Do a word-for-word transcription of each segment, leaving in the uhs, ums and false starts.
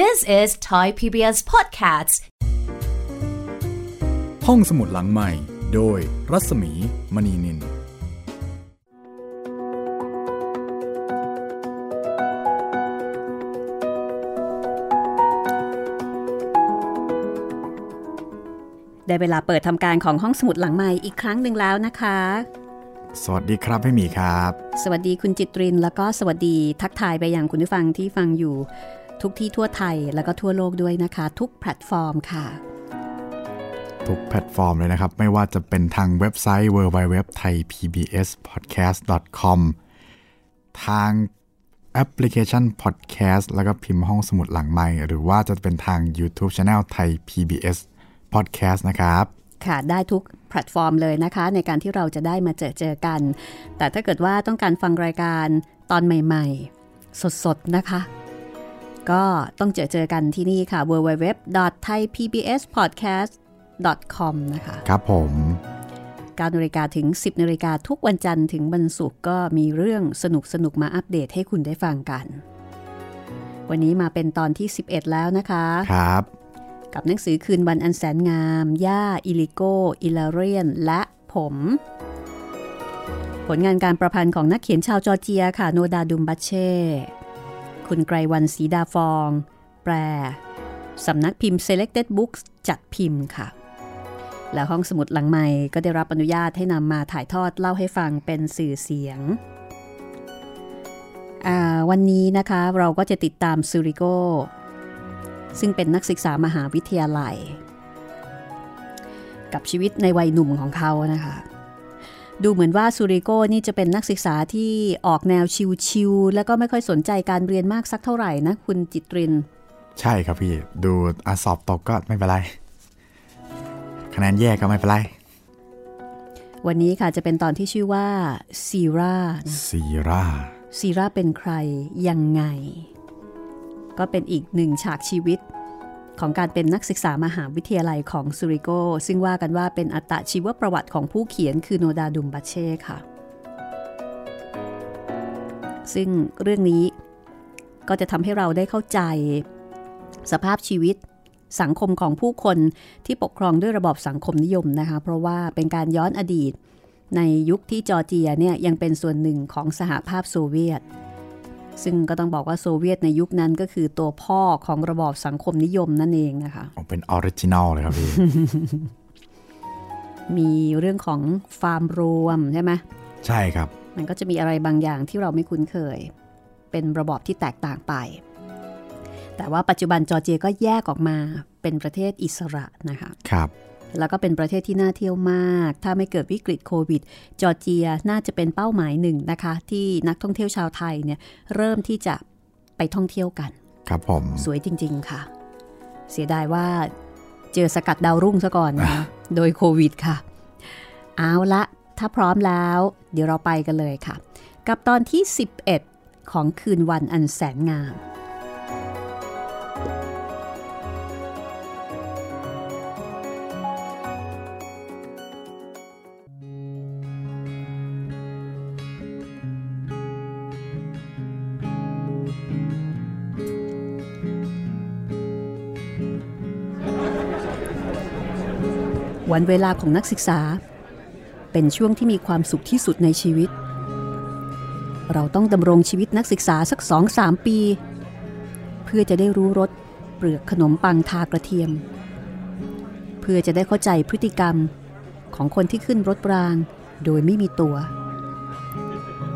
This is Thai พี บี เอส Podcasts ห้องสมุดหลังใหม่โดยรัศมีมณีนินได้เวลาเปิดทำการของห้องสมุดหลังใหม่อีกครั้งหนึ่งแล้วนะคะสวัสดีครับพี่หมีครับสวัสดีคุณจิตรินแล้วก็สวัสดีทักทายไปยังคุณผู้ฟังที่ฟังอยู่ทุกที่ทั่วไทยแล้วก็ทั่วโลกด้วยนะคะทุกแพลตฟอร์มค่ะทุกแพลตฟอร์มเลยนะครับไม่ว่าจะเป็นทางเว็บไซต์ ดับเบิลยู ดับเบิลยู ดับเบิลยู ดอท ไทย พี บี เอส พอดแคสต์ ดอท คอม ทางแอปพลิเคชัน podcast แล้วก็พิมพ์ห้องสมุดหลังไมค์หรือว่าจะเป็นทาง YouTube Channel ไทย พี บี เอส Podcast นะครับค่ะได้ทุกแพลตฟอร์มเลยนะคะในการที่เราจะได้มาเจอเจอกันแต่ถ้าเกิดว่าต้องการฟังรายการตอนใหม่ๆสดๆนะคะก็ต้องเจอเจอกันที่นี่ค่ะ ดับเบิลยู ดับเบิลยู ดับเบิลยู ดอท ไทย พี บี เอส พอดแคสต์ ดอท คอม นะคะครับผมเก้านาฬิกาถึงสิบนาฬิกาทุกวันจันทร์ถึงวันศุกร์ก็มีเรื่องสนุกๆมาอัปเดตให้คุณได้ฟังกันวันนี้มาเป็นตอนที่สิบเอ็ดแล้วนะคะครับกับหนังสือคืนวันอันแสนงามย่าอิลิโกอิลาเรียนและผมผลงานการประพันธ์ของนักเขียนชาวจอร์เจียค่ะโนดาดุมบัชเช่คุณไกรวรรณศรีดาฟองแปลสำนักพิมพ์ Selected Books จัดพิมพ์ค่ะแล้วห้องสมุดหลังใหม่ก็ได้รับอนุญาตให้นำมาถ่ายทอดเล่าให้ฟังเป็นสื่อเสียงวันนี้นะคะเราก็จะติดตามซูริโกซึ่งเป็นนักศึกษามหาวิทยาลัยกับชีวิตในวัยหนุ่มของเขานะคะดูเหมือนว่าซูริโกนี่จะเป็นนักศึกษาที่ออกแนวชิลๆแล้วก็ไม่ค่อยสนใจการเรียนมากสักเท่าไหร่นะคุณจิตรินใช่ครับพี่ดูอาสอบตกก็ไม่เป็นไรคะแนนแย่ก็ไม่เป็นไรวันนี้ค่ะจะเป็นตอนที่ชื่อว่าซีราซีราซีราเป็นใครยังไงก็เป็นอีกหนึ่งฉากชีวิตของการเป็นนักศึกษามหาวิทยาลัยของซูริโกซึ่งว่ากันว่าเป็นอัตชีวประวัติของผู้เขียนคือโนดาดุมบัชเช่ค่ะซึ่งเรื่องนี้ก็จะทำให้เราได้เข้าใจสภาพชีวิตสังคมของผู้คนที่ปกครองด้วยระบอบสังคมนิยมนะคะเพราะว่าเป็นการย้อนอดีตในยุคที่จอร์เจียเนี่ยยังเป็นส่วนหนึ่งของสหภาพโซเวียตซึ่งก็ต้องบอกว่าโซเวียตในยุคนั้นก็คือตัวพ่อของระบอบสังคมนิยมนั่นเองนะคะเป็นออริจินอลเลยครับพี่ มีเรื่องของฟาร์มรวมใช่ไหมใช่ครับมันก็จะมีอะไรบางอย่างที่เราไม่คุ้นเคยเป็นระบอบที่แตกต่างไปแต่ว่าปัจจุบันจอร์เจียก็แยกออกมาเป็นประเทศอิสระนะคะครับแล้วก็เป็นประเทศที่น่าเที่ยวมากถ้าไม่เกิดวิกฤตโควิดจอร์เจียน่าจะเป็นเป้าหมายหนึ่งนะคะที่นักท่องเที่ยวชาวไทยเนี่ยเริ่มที่จะไปท่องเที่ยวกันครับผมสวยจริงๆค่ะเสียดายว่าเจอสกัดดาวรุ่งซะก่อนนะโดยโควิดค่ะเอาละถ้าพร้อมแล้วเดี๋ยวเราไปกันเลยค่ะกับตอนที่สิบเอ็ดของคืนวันอันแสนงามวันเวลาของนักศึกษาเป็นช่วงที่มีความสุขที่สุดในชีวิตเราต้องดำรงชีวิตนักศึกษาสัก สองถึงสาม ปีเพื่อจะได้รู้รสเปลือกขนมปังทากระเทียมเพื่อจะได้เข้าใจพฤติกรรมของคนที่ขึ้นรถรางโดยไม่มีตัว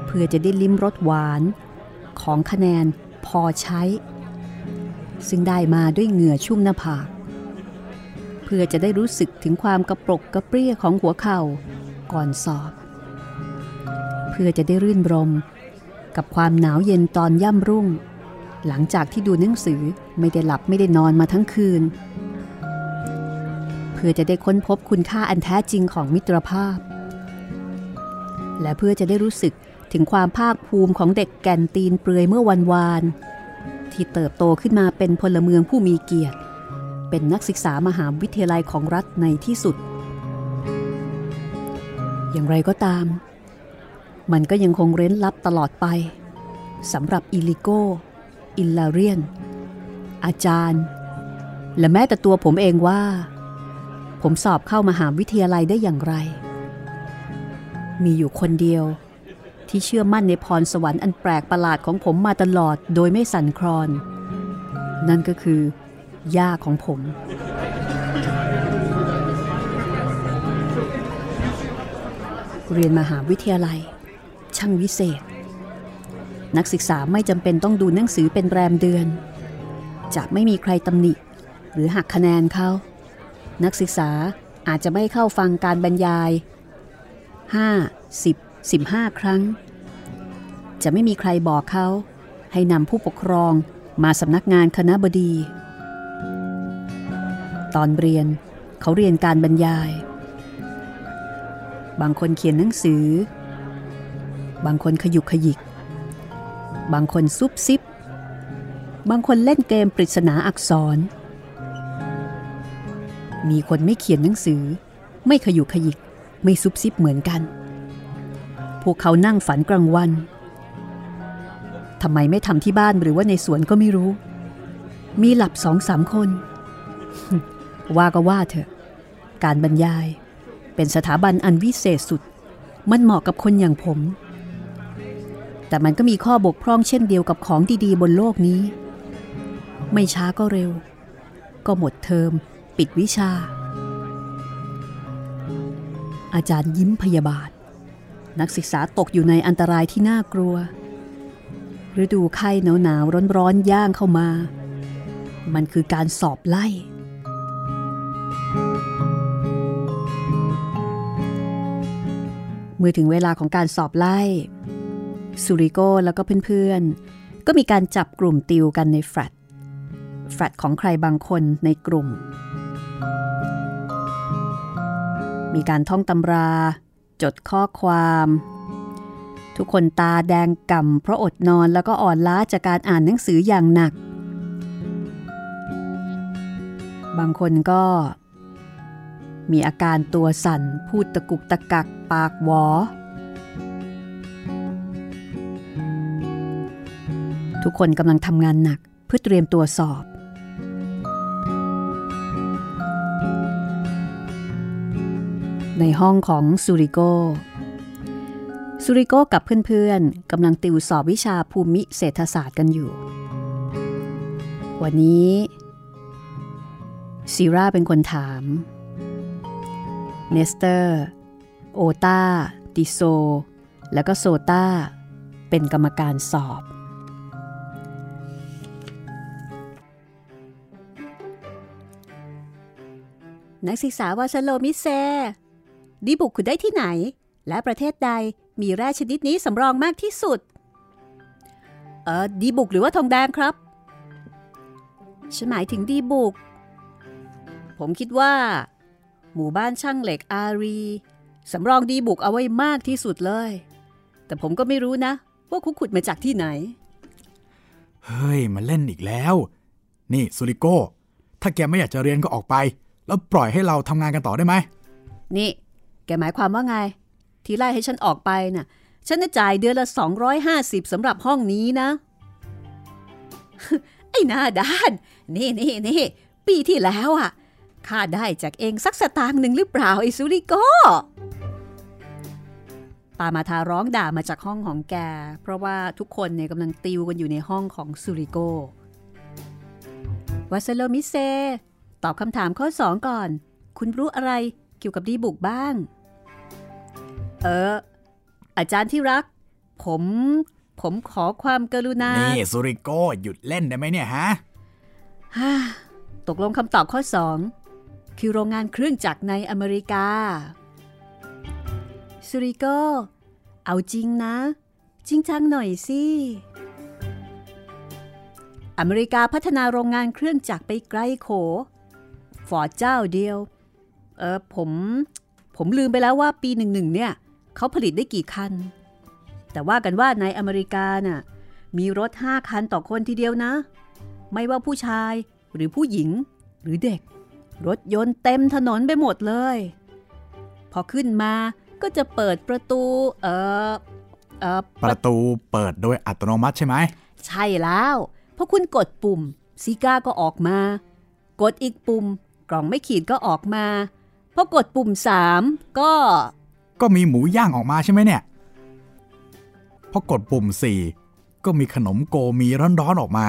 เพื่อจะได้ลิ้มรสหวานของคะแนนพอใช้ซึ่งได้มาด้วยเหงื่อชุ่มหน้าผากเพื่อจะได้รู้สึกถึงความกระปรกกระเปรี้ยของหัวเข่าก่อนสอบเพื่อจะได้รื่นรมกับความหนาวเย็นตอนย่ำรุ่งหลังจากที่ดูหนังสือไม่ได้หลับไม่ได้นอนมาทั้งคืนเพื่อจะได้ค้นพบคุณค่าอันแท้จริงของมิตรภาพและเพื่อจะได้รู้สึกถึงความภาคภูมิของเด็กแก่นตีนเปลือยเมื่อวันวานที่เติบโตขึ้นมาเป็นพลเมืองผู้มีเกียรติเป็นนักศึกษามหาวิทยาลัยของรัฐในที่สุดอย่างไรก็ตามมันก็ยังคงเร้นลับตลอดไปสำหรับอิลิโกอิลาเรียน อาจารย์และแม้แต่ตัวผมเองว่าผมสอบเข้ามหาวิทยาลัยได้อย่างไรมีอยู่คนเดียวที่เชื่อมั่นในพรสวรรค์อันแปลกประหลาดของผมมาตลอดโดยไม่สั่นคลอนนั่นก็คือย่าของผมเรียนมหาวิทยาลัยช่างวิเศษนักศึกษาไม่จำเป็นต้องดูหนังสือเป็นแรมเดือนจะไม่มีใครตำหนิหรือหักคะแนนเขานักศึกษาอาจจะไม่เข้าฟังการบรรยายห้า สิบ สิบห้า ครั้งจะไม่มีใครบอกเขาให้นำผู้ปกครองมาสำนักงานคณบดีตอนเรียนเขาเรียนการบรรยายบางคนเขียนหนังสือบางคนขยุกขยิกบางคนซุบซิบบางคนเล่นเกมปริศนาอักษรมีคนไม่เขียนหนังสือไม่ขยุกขยิกไม่ซุบซิบเหมือนกันพวกเขานั่งฝันกลางวันทำไมไม่ทำที่บ้านหรือว่าในสวนก็ไม่รู้มีหลับสองสามคนว่าก็ว่าเถอะการบรรยายเป็นสถาบันอันวิเศษสุดมันเหมาะกับคนอย่างผมแต่มันก็มีข้อบกพร่องเช่นเดียวกับของดีๆบนโลกนี้ไม่ช้าก็เร็วก็หมดเทอมปิดวิชาอาจารย์ยิ้มพยาบาทนักศึกษาตกอยู่ในอันตรายที่น่ากลัวฤดูไข้หนาวๆร้อนๆย่างเข้ามามันคือการสอบไล่เมื่อถึงเวลาของการสอบไล่ซูริโก้แล้วก็เพื่อนๆก็มีการจับกลุ่มติวกันในแฟลตแฟลตของใครบางคนในกลุ่มมีการท่องตำราจดข้อความทุกคนตาแดงก่ำเพราะอดนอนแล้วก็อ่อนล้าจากการอ่านหนังสืออย่างหนักบางคนก็มีอาการตัวสั่นพูดตะกุกตะกักปากหวอทุกคนกำลังทำงานหนักเพื่อเตรียมตัวสอบในห้องของซูริโก้ซูริโก้กับเพื่อนๆกำลังติวสอบวิชาภูมิเศรษฐศาสตร์กันอยู่วันนี้ซีราเป็นคนถามเนสเตอร์โอตาติโซและก็โซตาเป็นกรรมการสอบนักศึกษาวาซาโลมิเซดีบุกคุณได้ที่ไหนและประเทศใดมีแร่ชนิดนี้สำรองมากที่สุดเออดีบุกหรือว่าทองแดงครับฉันหมายถึงดีบุกผมคิดว่าหมู่บ้านช่างเหล็กอารีสำรองดีบุกเอาไว้มากที่สุดเลยแต่ผมก็ไม่รู้นะว่าคุกขุดมาจากที่ไหนเฮ้ยมาเล่นอีกแล้วนี่ซูริโก้ถ้าแกไม่อยากจะเรียนก็ออกไปแล้วปล่อยให้เราทำงานกันต่อได้ไหมนี่แกหมายความว่าไงที่ไล่ให้ฉันออกไปน่ะฉันจะจ่ายเดือนละสองร้อยห้าสิบสำหรับห้องนี้นะ ไอ้หน้าด้านนี่นี่นี่ปีที่แล้วอ่ะข้าได้จากเองสักสตางค์หนึ่งหรือเปล่าไอ้ซูริโก้ปามาทาร้องด่ามาจากห้องของแกเพราะว่าทุกคนเนี่ยกำลังติวกันอยู่ในห้องของซูริโก้วาซาโลมิเซตอบคำถามข้อสองก่อนคุณรู้อะไรเกี่ยวกับดีบุกบ้างเอออาจารย์ที่รักผมผมขอความกรุณานี่ซูริโก้หยุดเล่นได้ไหมเนี่ยฮะฮ่าตกลงคำตอบข้อสองคือโรงงานเครื่องจักรในอเมริกาซูริโก้เอาจริงนะจริงจังหน่อยสิอเมริกาพัฒนาโรงงานเครื่องจักรไปไกลโขฟอร์ดเจ้าเดียวเออผมผมลืมไปแล้วว่าปีหนึ่งหนึ่งเนี่ยเขาผลิตได้กี่คันแต่ว่ากันว่าในอเมริกาน่ะมีรถห้าคันต่อคนทีเดียวนะไม่ว่าผู้ชายหรือผู้หญิงหรือเด็กรถยนต์เต็มถนนไปหมดเลยพอขึ้นมาก็จะเปิดประตูเออเออประตูเปิดโดยอัตโนมัติใช่ไหมใช่แล้วพอคุณกดปุ่ม ซีก้าก็ออกมากดอีกปุ่มกล่องไม่ขีดก็ออกมาพอกดปุ่มสามก็ก็มีหมูย่างออกมาใช่ไหมเนี่ยพอกดปุ่มสี่ก็มีขนมโกมีร้อนๆออกมา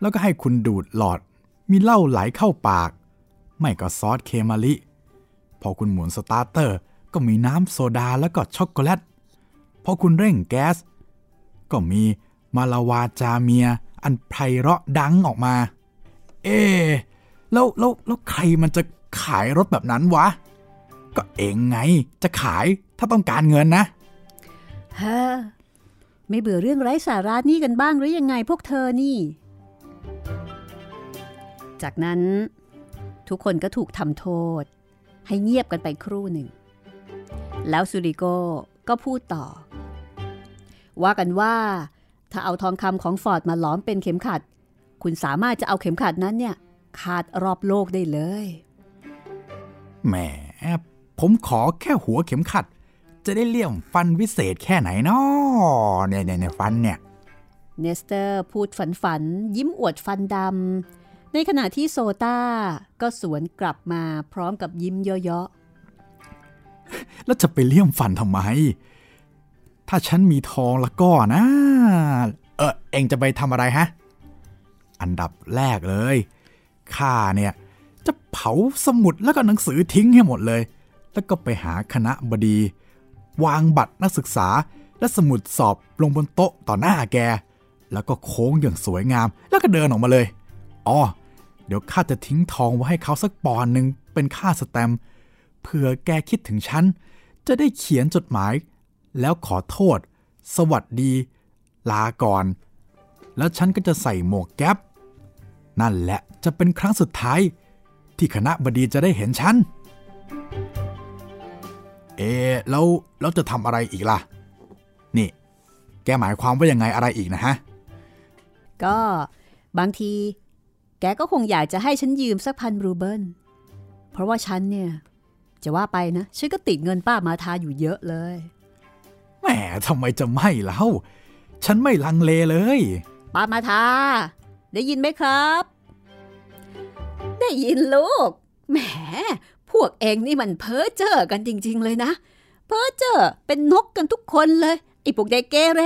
แล้วก็ให้คุณดูดหลอดมีเหล้าไหลเข้าปากไม่ก็ซอสเคมาลิพอคุณหมุนสตาร์เตอร์ก็มีน้ำโซดาแล้วก็ช็อกโกแลตพอคุณเร่งแก๊สก็มีมาลาวาจาเมียอันไพเราะดังออกมาเอ๊ะแล้วแล้วแล้วใครมันจะขายรถแบบนั้นวะก็เองไงจะขายถ้าต้องการเงินนะเฮ้อไม่เบื่อเรื่องไร้สาระนี่กันบ้างหรือยังไงพวกเธอนี่จากนั้นทุกคนก็ถูกทำโทษให้เงียบกันไปครู่หนึ่งแล้วซูริโกก็พูดต่อว่ากันว่าถ้าเอาทองคำของฟอร์ดมาหลอมเป็นเข็มขัดคุณสามารถจะเอาเข็มขัดนั้นเนี่ยขาดรอบโลกได้เลยแหมผมขอแค่หัวเข็มขัดจะได้เลี่ยมฟันวิเศษแค่ไหนน้อเนี่ยเนี่ยฟันเนี่ยเนสเตอร์พูดฝันฝันยิ้มอวดฟันดำในขณะที่โซต้าก็สวนกลับมาพร้อมกับยิ้มเยาะๆแล้วจะไปเลี่ยมฟันทำไมถ้าฉันมีทองละก็นะเออเองจะไปทำอะไรฮะอันดับแรกเลยข้าเนี่ยจะเผาสมุดแล้วก็หนังสือทิ้งให้หมดเลยแล้วก็ไปหาคณะบดีวางบัตรนักศึกษาและสมุดสอบลงบนโต๊ะต่อหน้าแกแล้วก็โค้งอย่างสวยงามแล้วก็เดินออกมาเลยอ๋อเดี๋ยวข้าจะทิ้งทองไว้ให้เขาสักปอนด์นึงเป็นค่าสแตมป์เผื่อแกคิดถึงฉันจะได้เขียนจดหมายแล้วขอโทษสวัสดีลาก่อนแล้วฉันก็จะใส่หมวกแก๊ปนั่นแหละจะเป็นครั้งสุดท้ายที่คณะบดีจะได้เห็นฉันเอ๊ะแล้วแล้วจะทำอะไรอีกล่ะนี่แกหมายความว่ายังไงอะไรอีกนะฮะก็บางทีแกก็คงอยากจะให้ฉันยืมสักพันรูเบิลเพราะว่าฉันเนี่ยจะว่าไปนะฉันก็ติดเงินป้ามาทาอยู่เยอะเลยแหมทำไมจะไม่เล่าฉันไม่ลังเลเลยป้ามาทาได้ยินไหมครับได้ยินลูกแหมพวกเองนี่มันเพ้อเจ้อกันจริงๆเลยนะเพ้อเจ้อเป็นนกกันทุกคนเลยไอ้พวกเด็กเกเร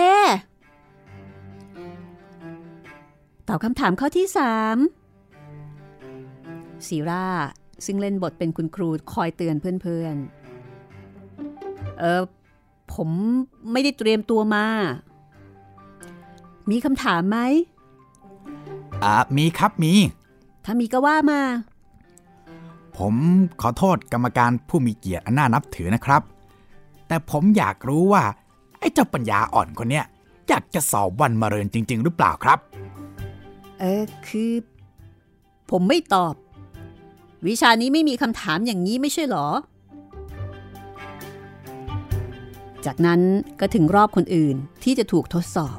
ตอบคำถามข้อที่สามซีร่าซึ่งเล่นบทเป็นคุณครูคอยเตือนเพื่อนๆเออผมไม่ได้เตรียมตัวมามีคำถามไหมอ่ามีครับมีถ้ามีก็ว่ามาผมขอโทษกรรมการผู้มีเกียรติอันน่านับถือนะครับแต่ผมอยากรู้ว่าไอ้เจ้าปัญญาอ่อนคนเนี้ยอยากจะสอบวันมะรืนจริงๆหรือเปล่าครับเออคือผมไม่ตอบวิชานี้ไม่มีคำถามอย่างนี้ไม่ใช่หรอจากนั้นก็ถึงรอบคนอื่นที่จะถูกทดสอบ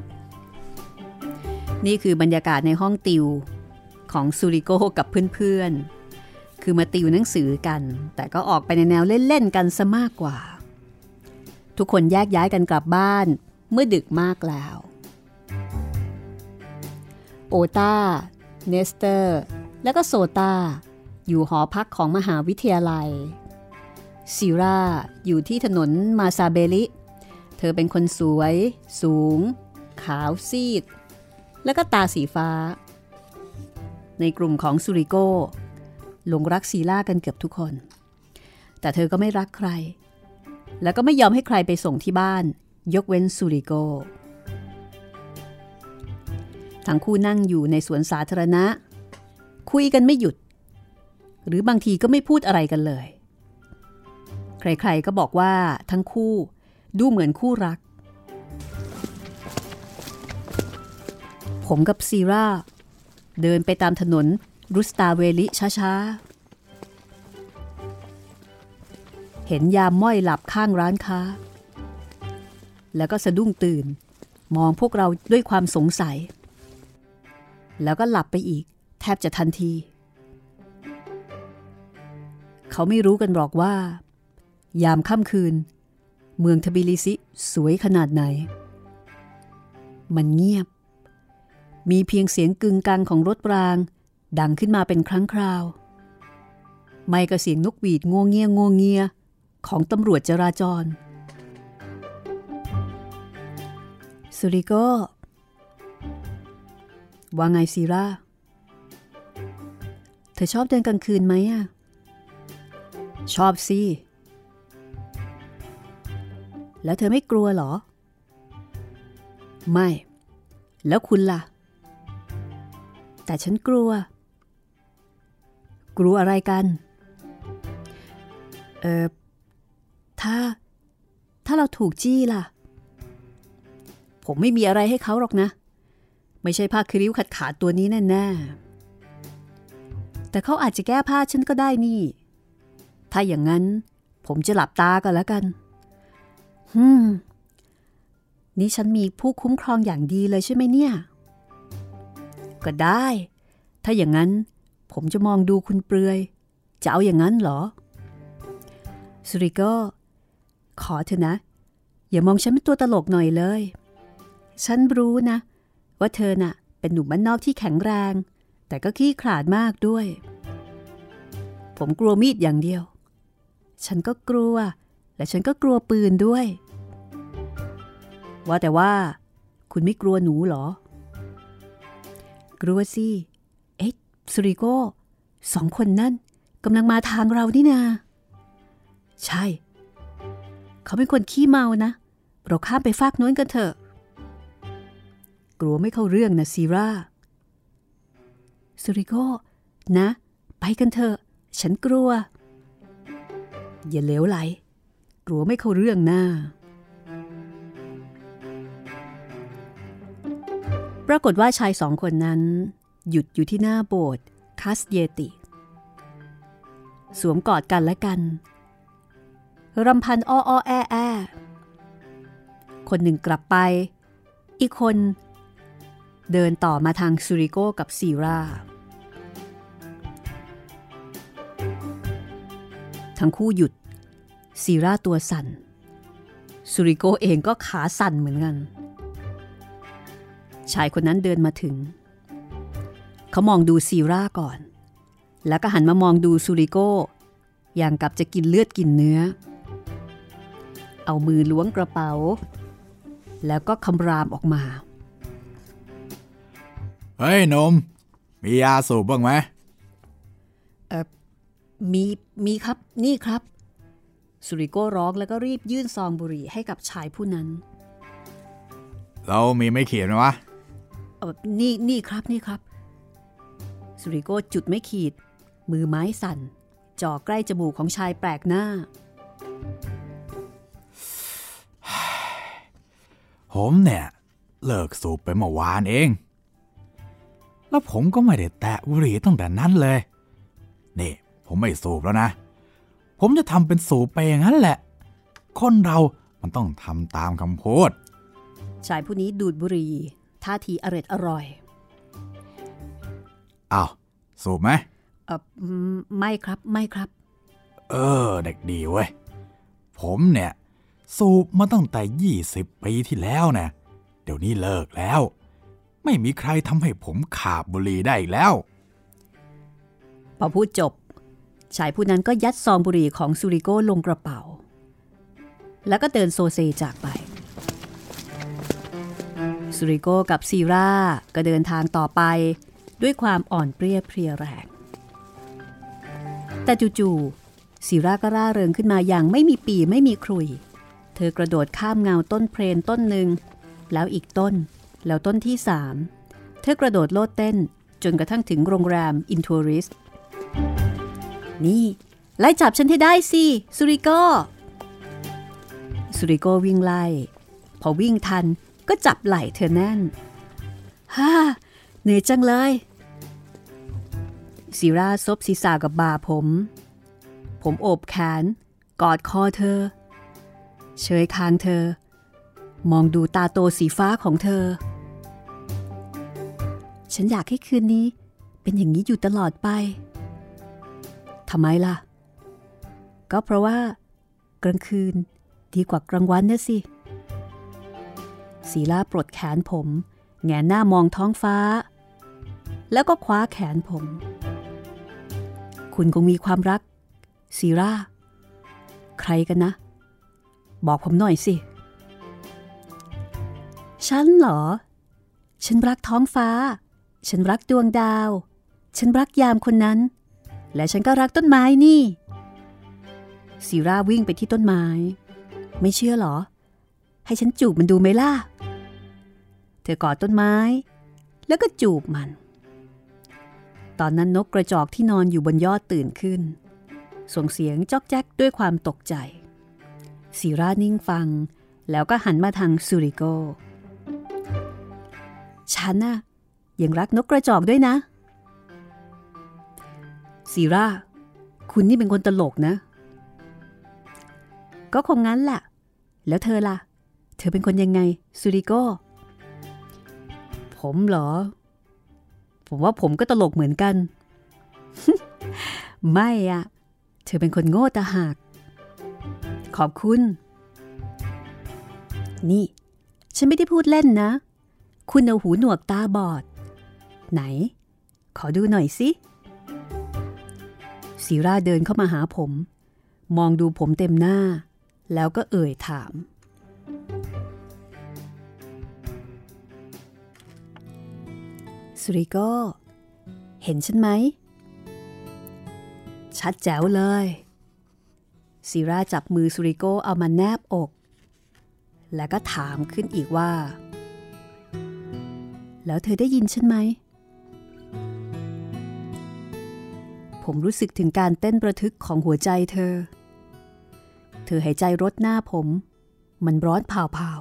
นี่คือบรรยากาศในห้องติวของซูริโกกับเพื่อนๆคือมาติวหนังสือกันแต่ก็ออกไปในแนวเล่นๆกันซะมากกว่าทุกคนแยกย้ายกันกลับบ้านเมื่อดึกมากแล้วโอต้าเนสเตอร์และก็โซตาอยู่หอพักของมหาวิทยาลัยซีร่าอยู่ที่ถนนมาซาเบลิเธอเป็นคนสวยสูงขาวซีดและก็ตาสีฟ้าในกลุ่มของซูริโกหลงรักซีร่ากันเกือบทุกคนแต่เธอก็ไม่รักใครแล้วก็ไม่ยอมให้ใครไปส่งที่บ้านยกเว้นซูริโกทั้งคู่นั่งอยู่ในสวนสาธารณะคุยกันไม่หยุดหรือบางทีก็ไม่พูดอะไรกันเลยใครๆก็บอกว่าทั้งคู่ดูเหมือนคู่รักผมกับซีร่าเดินไปตามถนนรุสตาเวลิช้าๆเห็นยามม้อยหลับข้างร้านค้าแล้วก็สะดุ้งตื่นมองพวกเราด้วยความสงสัยแล้วก็หลับไปอีกแทบจะทันทีเขาไม่รู้กันหรอกว่ายามค่ำคืนเมืองทบิลิซิสวยขนาดไหนมันเงียบ มีเพียงเสียงกึ่งกังของรถรางดังขึ้นมาเป็นครั้งคราวไม่ก็เสียงนกหวีดงัวเงียงัวเงียของตำรวจจราจรสุริโกว่าไงซีร่าเธอชอบเดินกลางคืนไหมอะชอบสิแล้วเธอไม่กลัวหรอไม่แล้วคุณล่ะแต่ฉันกลัวกลัวอะไรกันเออถ้าถ้าเราถูกจี้ล่ะผมไม่มีอะไรให้เขาหรอกนะไม่ใช่ผ้าคริ้วขัดขาตัวนี้แน่ๆแต่เขาอาจจะแก้ผ้าฉันก็ได้นี่ถ้าอย่างนั้นผมจะหลับตาก็แล้วกันฮึมนี่ฉันมีผู้คุ้มครองอย่างดีเลยใช่ไหมเนี่ยก็ได้ถ้าอย่างนั้นผมจะมองดูคุณเปลือยจะเอาอย่างนั้นเหรอสุริโกขอเถอะนะอย่ามองฉันเป็นตัวตลกหน่อยเลยฉันรู้นะว่าเธอน่ะเป็นหนุ่มบ้านนอกที่แข็งแรงแต่ก็ขี้ขลาดมากด้วยผมกลัวมีดอย่างเดียวฉันก็กลัวและฉันก็กลัวปืนด้วยว่าแต่ว่าคุณไม่กลัวหนูเหรอกลัวสิเอ๊ะสุริโกสองคนนั่นกำลังมาทางเรานี่นาใช่เขาเป็นคนขี้เมานะเราข้ามไปฟากโน้นกันเถอะกลัวไม่เข้าเรื่องนะซีร่าสุริโกนะไปกันเถอะฉันกลัวอย่าเหลวไหลกลัวไม่เข้าเรื่องนะปรากฏว่าชายสองคนนั้นหยุดอยู่ที่หน้าโบสถ์คาสเยติสวมกอดกันและกันรำพันอ้ออ้อแอแอคนหนึ่งกลับไปอีกคนเดินต่อมาทางซูริโกกับซีร่าทั้งคู่หยุดซีร่าตัวสั่นซูริโกเองก็ขาสั่นเหมือนกันชายคนนั้นเดินมาถึงเขามองดูซีร่าก่อนแล้วก็หันมามองดูซูริโกอย่างกับจะกินเลือดกินเนื้อเอามือล้วงกระเป๋าแล้วก็คำรามออกมาเฮ้ยนมมียาสูบบ้างไหมเออมีมีครับนี่ครับสุริโก้ร้องแล้วก็รีบยื่นซองบุหรี่ให้กับชายผู้นั้นเรามีไม่ขีดไหมวะเออนี่นี่ครับนี่ครับสุริโก้จุดไม่ขีดมือไม้สั่นจ่อใกล้จมูกของชายแปลกหน้าผมเนี่ยเลิกสูบไปเมื่อวานเองแล้วผมก็ไม่ได้แตะบุหรี่ตั้งแต่นั้นเลยนี่ผมไม่สูบแล้วนะผมจะทำเป็นสูบไปอย่างนั้นแหละคนเรามันต้องทำตามคำพูดชายผู้นี้ดูดบุหรี่ท่าทีอร็ดอร่อยอ้าวสูบไหมเออไม่ครับไม่ครับเออเด็กดีเว้ยผมเนี่ยสูบมาตั้งแต่ยี่สิบปีที่แล้วนะเดี๋ยวนี้เลิกแล้วไม่มีใครทำให้ผมขาบบุหรี่ได้อีกแล้วพอพูดจบชายผู้นั้นก็ยัดซองบุหรี่ของซูริโกลงกระเป๋าแล้วก็เดินโซเซจากไปซูริโกกับซีร่าก็เดินทางต่อไปด้วยความอ่อนเปรี้ยเพรียแรงแต่จู่ๆซีร่าก็ร่าเริงขึ้นมาอย่างไม่มีปีไม่มีครุยเธอกระโดดข้ามเงาต้นเพลนต้นหนึ่งแล้วอีกต้นแล้วต้นที่สามเธอกระโดดโลดเต้นจนกระทั่งถึงโรงแรมอินทัวริสนี่ไล่จับฉันให้ได้สิสุริโกสุริโกวิ่งไล่พอวิ่งทันก็จับไหล่เธอแน่นฮ่าเหนื่อยจังเลยซีร่าซบศีรษะกับบ่าผมผมโอบแขนกอดคอเธอเชยคางเธอมองดูตาโตสีฟ้าของเธอฉันอยากให้คืนนี้เป็นอย่างนี้อยู่ตลอดไปทำไมล่ะก็เพราะว่ากลางคืนดีกว่ากลางวันนะสิศีลาปลดแขนผม แงนหน้ามองท้องฟ้าแล้วก็คว้าแขนผมคุณคงมีความรักซีร่าใครกันนะบอกผมหน่อยสิฉันเหรอฉันรักท้องฟ้าฉันรักดวงดาวฉันรักยามคนนั้นและฉันก็รักต้นไม้นี่ซีร่าวิ่งไปที่ต้นไม้ไม่เชื่อเหรอให้ฉันจูบมันดูไหมล่ะเธอกอดต้นไม้แล้วก็จูบมันตอนนั้นนกกระจอกที่นอนอยู่บนยอดตื่นขึ้นส่งเสียงจ๊อกแจ๊กด้วยความตกใจซีร่านิ่งฟังแล้วก็หันมาทางซูริโกฉันน่ะยังรักนกกระจอกด้วยนะซีร่าคุณนี่เป็นคนตลกนะก็คงงั้นแหละแล้วเธอล่ะเธอเป็นคนยังไงซูริโกผมเหรอผมว่าผมก็ตลกเหมือนกัน ไม่อะเธอเป็นคนโง่ตาหากขอบคุณนี่ฉันไม่ได้พูดเล่นนะคุณเอาหูหนวกตาบอดไหนขอดูหน่อยสิซีร่าเดินเข้ามาหาผมมองดูผมเต็มหน้าแล้วก็เอ่ยถามซูริโกเห็นฉันไหมชัดแจ๋วเลยซีร่าจับมือซูริโกเอามาแนบอกแล้วก็ถามขึ้นอีกว่าแล้วเธอได้ยินฉันไหมผมรู้สึกถึงการเต้นระทึกของหัวใจเธอเธอหายใจรดหน้าผมมันร้อนเผา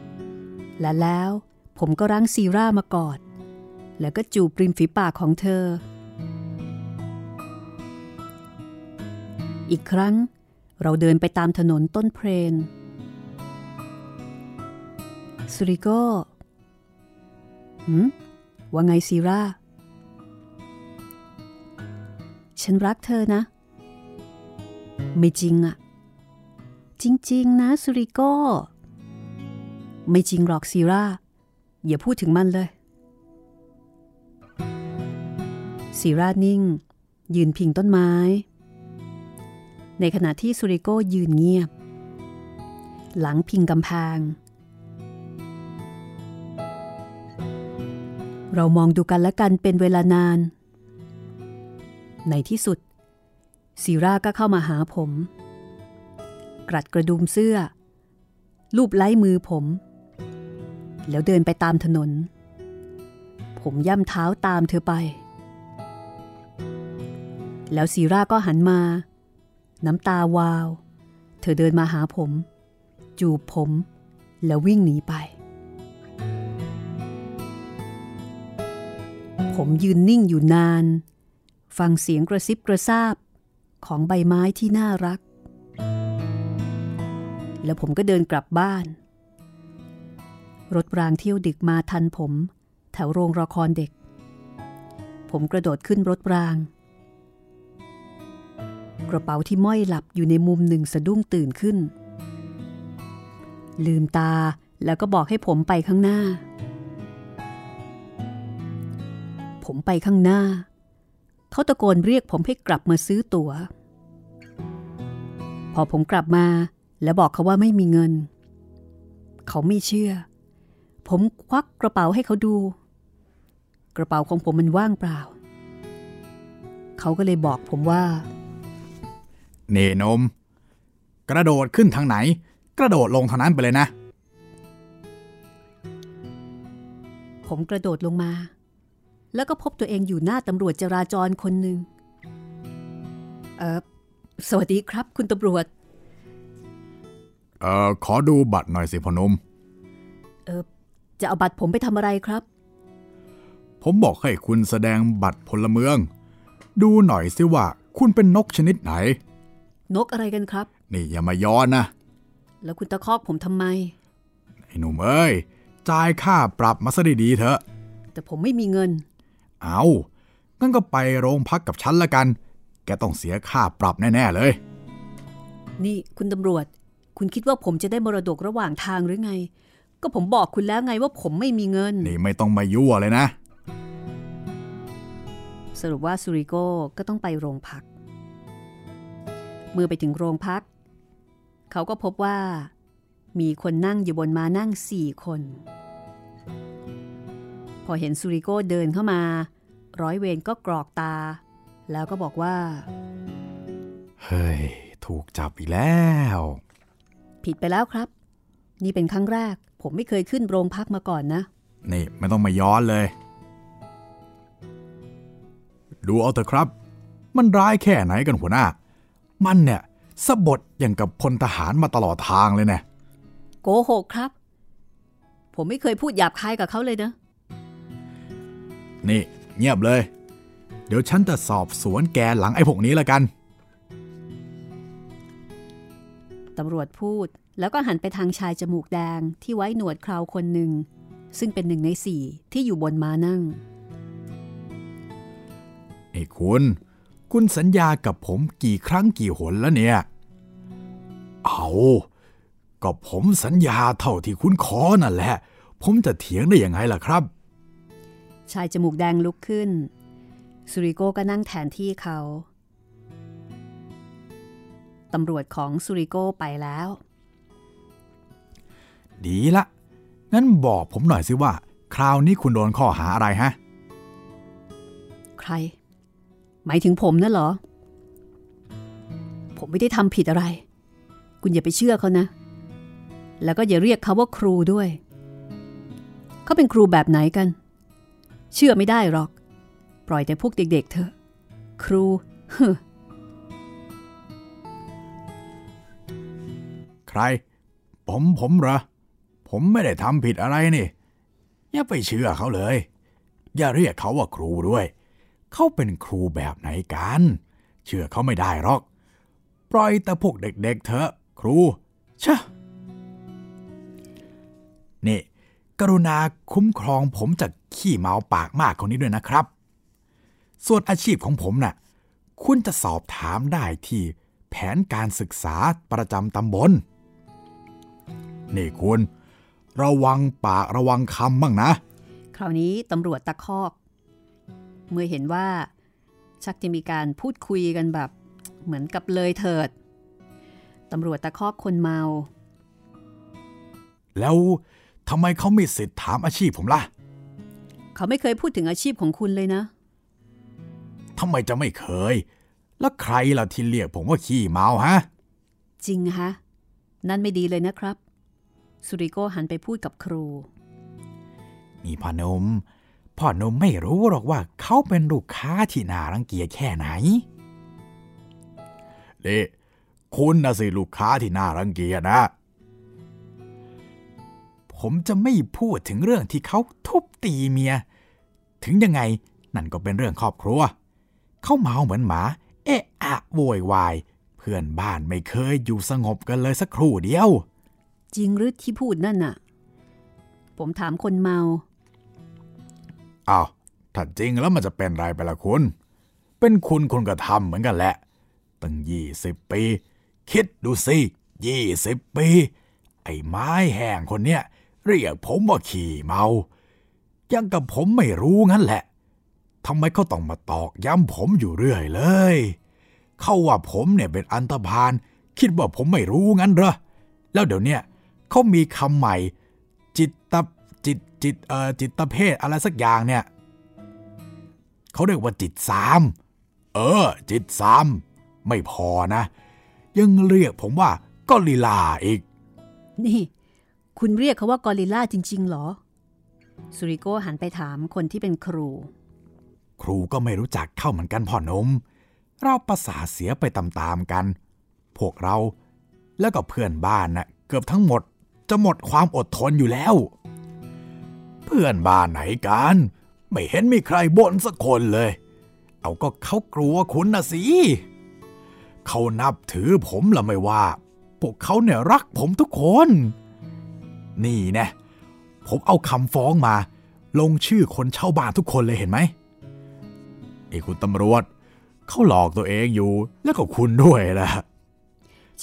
ๆและแล้วผมก็รั้งซีร่ามากอดแล้วก็จูบริมฝีปากของเธออีกครั้งเราเดินไปตามถนนต้นเพรนซูริโกหืมว่าไงซีร่าฉันรักเธอนะไม่จริงอะจริงๆนะซูริโกไม่จริงหรอกซีร่าอย่าพูดถึงมันเลยซีร่านิ่งยืนพิงต้นไม้ในขณะที่ซูริโกยืนเงียบหลังพิงกำแพงเรามองดูกันและกันเป็นเวลานานในที่สุดซีร่าก็เข้ามาหาผมกรัดกระดุมเสื้อลูบไล้มือผมแล้วเดินไปตามถนนผมย่ำเท้าตามเธอไปแล้วซีร่าก็หันมาน้ำตาวาวเธอเดินมาหาผมจูบผมแล้ววิ่งหนีไปผมยืนนิ่งอยู่นานฟังเสียงกระซิบกระซาบของใบไม้ที่น่ารักแล้วผมก็เดินกลับบ้านรถรางเที่ยวดึกมาทันผมแถวโรงละครเด็กผมกระโดดขึ้นรถรางกระเป๋าที่ม้อยหลับอยู่ในมุมหนึ่งสะดุ้งตื่นขึ้นลืมตาแล้วก็บอกให้ผมไปข้างหน้าผมไปข้างหน้าเขาตะโกนเรียกผมให้กลับมาซื้อตั๋วพอผมกลับมาแล้วบอกเขาว่าไม่มีเงินเขาไม่เชื่อผมควักกระเป๋าให้เขาดูกระเป๋าของผมมันว่างเปล่าเขาก็เลยบอกผมว่าเน่นมกระโดดขึ้นทางไหนกระโดดลงทางนั้นไปเลยนะผมกระโดดลงมาแล้วก็พบตัวเองอยู่หน้าตำรวจจราจรคนหนึ่งเออสวัสดีครับคุณตำรวจเออขอดูบัตรหน่อยสิพนมเออจะเอาบัตรผมไปทำอะไรครับผมบอกให้คุณแสดงบัตรพลเมืองดูหน่อยสิว่าคุณเป็นนกชนิดไหนนกอะไรกันครับนี่อย่ามาย้อนนะแล้วคุณตะคอกผมทำไมไอ้หนุ่มเอ้ยจ่ายค่าปรับมาซะดีๆเถอะแต่ผมไม่มีเงินเอางั้นก็ไปโรงพักกับฉันละกันแกต้องเสียค่าปรับแน่ๆเลยนี่คุณตำรวจคุณคิดว่าผมจะได้มรดกระหว่างทางหรือไง ก็ผมบอกคุณแล้วไงว่าผมไม่มีเงินนี่ไม่ต้องมายั่วเลยนะสรุปว่าซูริโก้ก็ต้องไปโรงพักเมื่อไปถึงโรงพักเขาก็พบว่ามีคนนั่งอยู่บนม้านั่งสี่คนพอเห็นซูริโก้เดินเข้ามาร้อยเวรก็กรอกตาแล้วก็บอกว่าเฮ้ยถูกจับอีกแล้วผิดไปแล้วครับนี่เป็นครั้งแรกผมไม่เคยขึ้นโรงพักมาก่อนนะนี่ไม่ต้องมาย้อนเลยดูเอาเถอะครับมันร้ายแค่ไหนกันหัวหน้ามันเนี่ยสบดอย่างกับพลทหารมาตลอดทางเลยนะโกหกครับผมไม่เคยพูดหยาบคายกับเขาเลยนะนี่เงียบเลยเดี๋ยวฉันจะสอบสวนแกหลังไอ้พวกนี้ละกันตำรวจพูดแล้วก็หันไปทางชายจมูกแดงที่ไว้หนวดเคราคนหนึ่งซึ่งเป็นหนึ่งในสี่ที่อยู่บนม้านั่งไอ้คุณคุณสัญญากับผมกี่ครั้งกี่หนแล้วเนี่ยเอาก็ผมสัญญาเท่าที่คุณขอนั่นแหละผมจะเถียงได้ยังไงล่ะครับชายจมูกแดงลุกขึ้นซูริโก้ก็นั่งแทนที่เขาตำรวจของซูริโก้ไปแล้วดีละงั้นบอกผมหน่อยสิว่าคราวนี้คุณโดนข้อหาอะไรฮะใครหมายถึงผมนะเหรอผมไม่ได้ทำผิดอะไรคุณอย่าไปเชื่อเขานะแล้วก็อย่าเรียกเขาว่าครูด้วยเขาเป็นครูแบบไหนกันเชื่อไม่ได้หรอกปล่อยแต่พวกเด็กๆเถอะครูใครผมผมเหรอผมไม่ได้ทำผิดอะไรนี่อย่าไปเชื่อเขาเลยอย่าเรียกเขาว่าครูด้วยเขาเป็นครูแบบไหนกันเชื่อเขาไม่ได้หรอกปล่อยแต่พวกเด็กๆเถอะครูชะนี่กรุณาคุ้มครองผมจากขี้เมาปากมากคนนี้ด้วยนะครับส่วนอาชีพของผมน่ะคุณจะสอบถามได้ที่แผนการศึกษาประจำตำบลนี่คุณระวังปากระวังคำบ้างนะคราวนี้ตำรวจตะคอกเมื่อเห็นว่าชักจะมีการพูดคุยกันแบบเหมือนกับเลยเถิดตำรวจตะคอกคนเมาแล้วทำไมเขามีสิทธิ์ถามอาชีพผมล่ะเขาไม่เคยพูดถึงอาชีพของคุณเลยนะทำไมจะไม่เคยแล้วใครล่ะที่เรียกผมว่าขี้เมาฮะจริงฮะนั่นไม่ดีเลยนะครับซูริโก้หันไปพูดกับครูนี่พ่อนมพ่อนมไม่รู้หรอกว่าเขาเป็นลูกค้าที่น่ารังเกียจแค่ไหนเด็กคุณน่ะสิลูกค้าที่น่ารังเกียจนะผมจะไม่พูดถึงเรื่องที่เขาทุบตีเมียถึงยังไงนั่นก็เป็นเรื่องครอบครัวเขาเมาเหมือนหมาเอะอะโวยวายเพื่อนบ้านไม่เคยอยู่สงบกันเลยสักครู่เดียวจริงหรือที่พูดนั่นน่ะผมถามคนเมาอ้าวถ้าจริงแล้วมันจะเป็นไรไปล่ะคุณเป็นคุณคนกระทำเหมือนกันแหละตั้งยี่สิบปีคิดดูสิยี่สิบปีไอ้ไม้แห้งคนเนี้ยเรียกผมว่าขี้เมายังกับผมไม่รู้งั้นแหละทำไมเขาต้องมาตอกย้ำผมอยู่เรื่อยเลยเขาว่าผมเนี่ยเป็นอันธพาลคิดว่าผมไม่รู้งั้นเหรอแล้วเดี๋ยวเนี้ยเขามีคำใหม่จิตตะจิตจิตเอ่อจิตเพศอะไรสักอย่างเนี่ยเขาเรียกว่าจิตสามเออจิตสามไม่พอนะยังเรียกผมว่ากอริลลาอีกนี่คุณเรียกเขาว่ากอริลลาจริงๆเหรอซูริโก้หันไปถามคนที่เป็นครูครูก็ไม่รู้จักเข้าเหมือนกันพ่อนมเราประสาเสียไปตามๆกันพวกเราแล้วก็เพื่อนบ้านนะเกือบทั้งหมดจะหมดความอดทนอยู่แล้วเพื่อนบ้านไหนกันไม่เห็นมีใครบ่นสักคนเลยเอาก็เขากลัวคุณนะสิเขานับถือผมละไม่ว่าพวกเขาเนี่ยรักผมทุกคนนี่นะผมเอาคำฟ้องมาลงชื่อคนเช่าบ้านทุกคนเลยเห็นไหมไอ้คุณตำรวจเขาหลอกตัวเองอยู่แล้วก็คุณด้วยล่ะ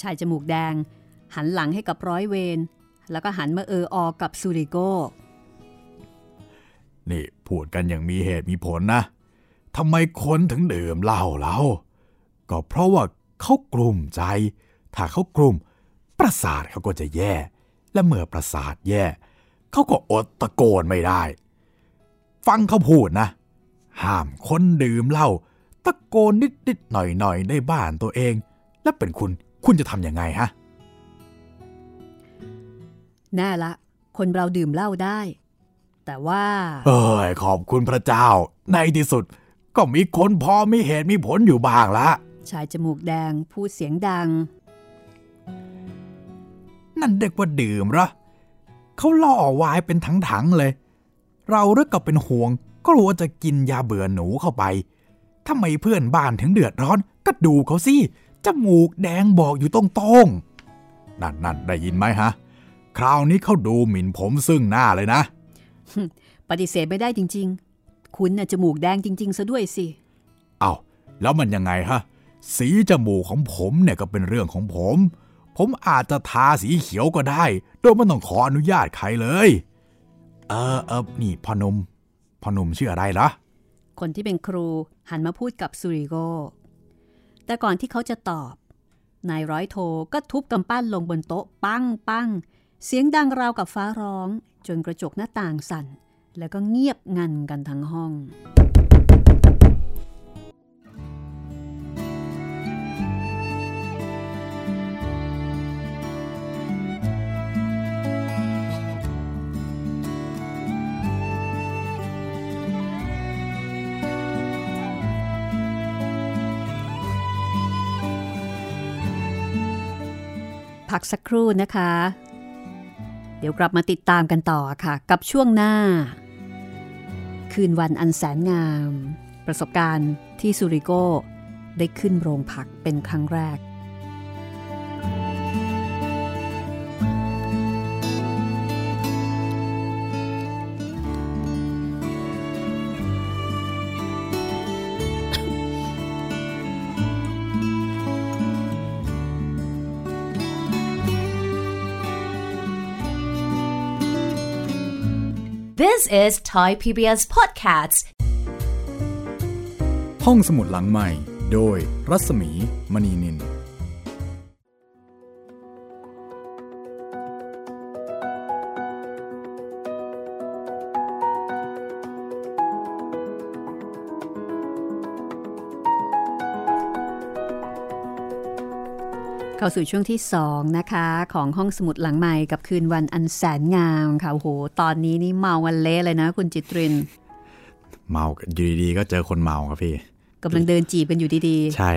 ชายจมูกแดงหันหลังให้กับร้อยเวร แล้วก็หันมาเออออกับซูริโก้นี่พูดกันอย่างมีเหตุมีผลนะทำไมคนถึงดื่มเหล้าเล่าก็เพราะว่าเขากลุ้มใจถ้าเขากลุ้มประสาทเขาก็จะแย่และเมื่อประสาทแย่เขาก็อดตะโกนไม่ได้ฟังเขาพูดนะห้ามคนดื่มเหล้าตะโกนนิดๆหน่อยๆในบ้านตัวเองและเป็นคุณคุณจะทำยังไงฮะแน่ละคนเราดื่มเหล้าได้แต่ว่าเอ้ยขอบคุณพระเจ้าในที่สุดก็มีคนพอมีเหตุมีผลอยู่บ้างละชายจมูกแดงพูดเสียงดังนั่นเด็กว่าดื่มเหรอเขาล่อวายเป็นถังๆเลยเราเลิกกับเป็นห่วงก็กลัวจะกินยาเบื่อหนูเข้าไปทำไมเพื่อนบ้านถึงเดือดร้อนก็ดูเขาสิจมูกแดงบอกอยู่ตรงๆนั่นๆได้ยินไหมฮะคราวนี้เขาดูหมิ่นผมซึ่งหน้าเลยนะปฏิเสธไม่ได้จริงๆคุณน่ะจมูกแดงจริงๆซะด้วยสิอ้าวแล้วมันยังไงฮะสีจมูกของผมเนี่ยก็เป็นเรื่องของผมผมอาจจะทาสีเขียวก็ได้โดยไม่ต้องขออนุญาตใครเลยเออเออนี่พ่อหนุ่มพ่อหนุ่มชื่ออะไรล่ะคนที่เป็นครูหันมาพูดกับซูริโกแต่ก่อนที่เขาจะตอบนายร้อยโทก็ทุบกำปั้นลงบนโต๊ะปังปังเสียงดังราวกับฟ้าร้องจนกระจกหน้าต่างสั่นแล้วก็เงียบงันกันทั้งห้องพักสักครู่นะคะเดี๋ยวกลับมาติดตามกันต่อค่ะกับช่วงหน้าคืนวันอันแสนงามประสบการณ์ที่ซูริโก้ได้ขึ้นโรงพักเป็นครั้งแรกThis is Thai พี บี เอส Podcasts ห้องสมุดหลังใหม่โดยรัศมีมณีนินเข้าสู่ช่วงที่สองนะคะของห้องสมุดหลังใหม่กับคืนวันอันแสนงามค่ะโอ้โหตอนนี้นี่เมากันเละเลยนะคุณจิตรินเมากันอยู่ดีๆก็เจอคนเมาครับพี่กำลังเดินจีบกันอยู่ดีๆใช่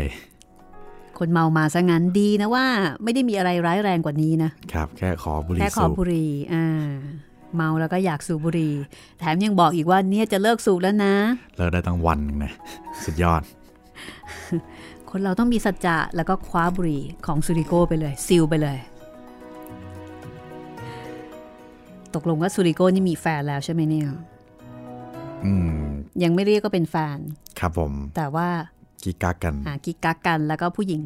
คนเมามาซะงั้นดีนะว่าไม่ได้มีอะไรร้ายแรงกว่านี้นะครับแค่ขอบุหรี่แค่ขอบุหรี่อ่าเมาแล้วก็อยากสูบบุหรี่แถมยังบอกอีกว่าเนี่ยจะเลิกสูบแล้วนะเลิกได้ตั้งวันนึงนะสุดยอด คนเราต้องมีสัจจะแล้วก็คว้าบุหรี่ของซูริโก้ไปเลยซิลไปเลยตกลงว่าซูริโก้นี่มีแฟนแล้วใช่ไหมเนี่ยอืมยังไม่เรียกก็เป็นแฟนครับผมแต่ว่ากิ๊กกักกันอ่ากิ๊กกักกันแล้วก็ผู้หญิง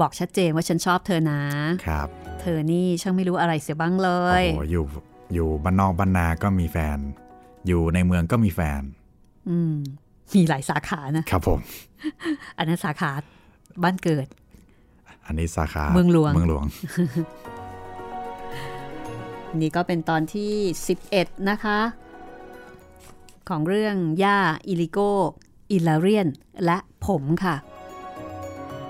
บอกชัดเจนว่าฉันชอบเธอนะครับเธอนี่ช่างไม่รู้อะไรเสียบ้างเลยโอ้โหอยู่อยู่บ้านนอกบ้านนาก็มีแฟนอยู่ในเมืองก็มีแฟนอืมมีหลายสาขานะครับผมอันนั้นสาขาบ้านเกิดอันนี้สาขาเมืองหลวงเมืองหลวงนี่ก็เป็นตอนที่สิบเอ็ดนะคะของเรื่องย่าอิลิโกอิลาเรียนและผมค่ะ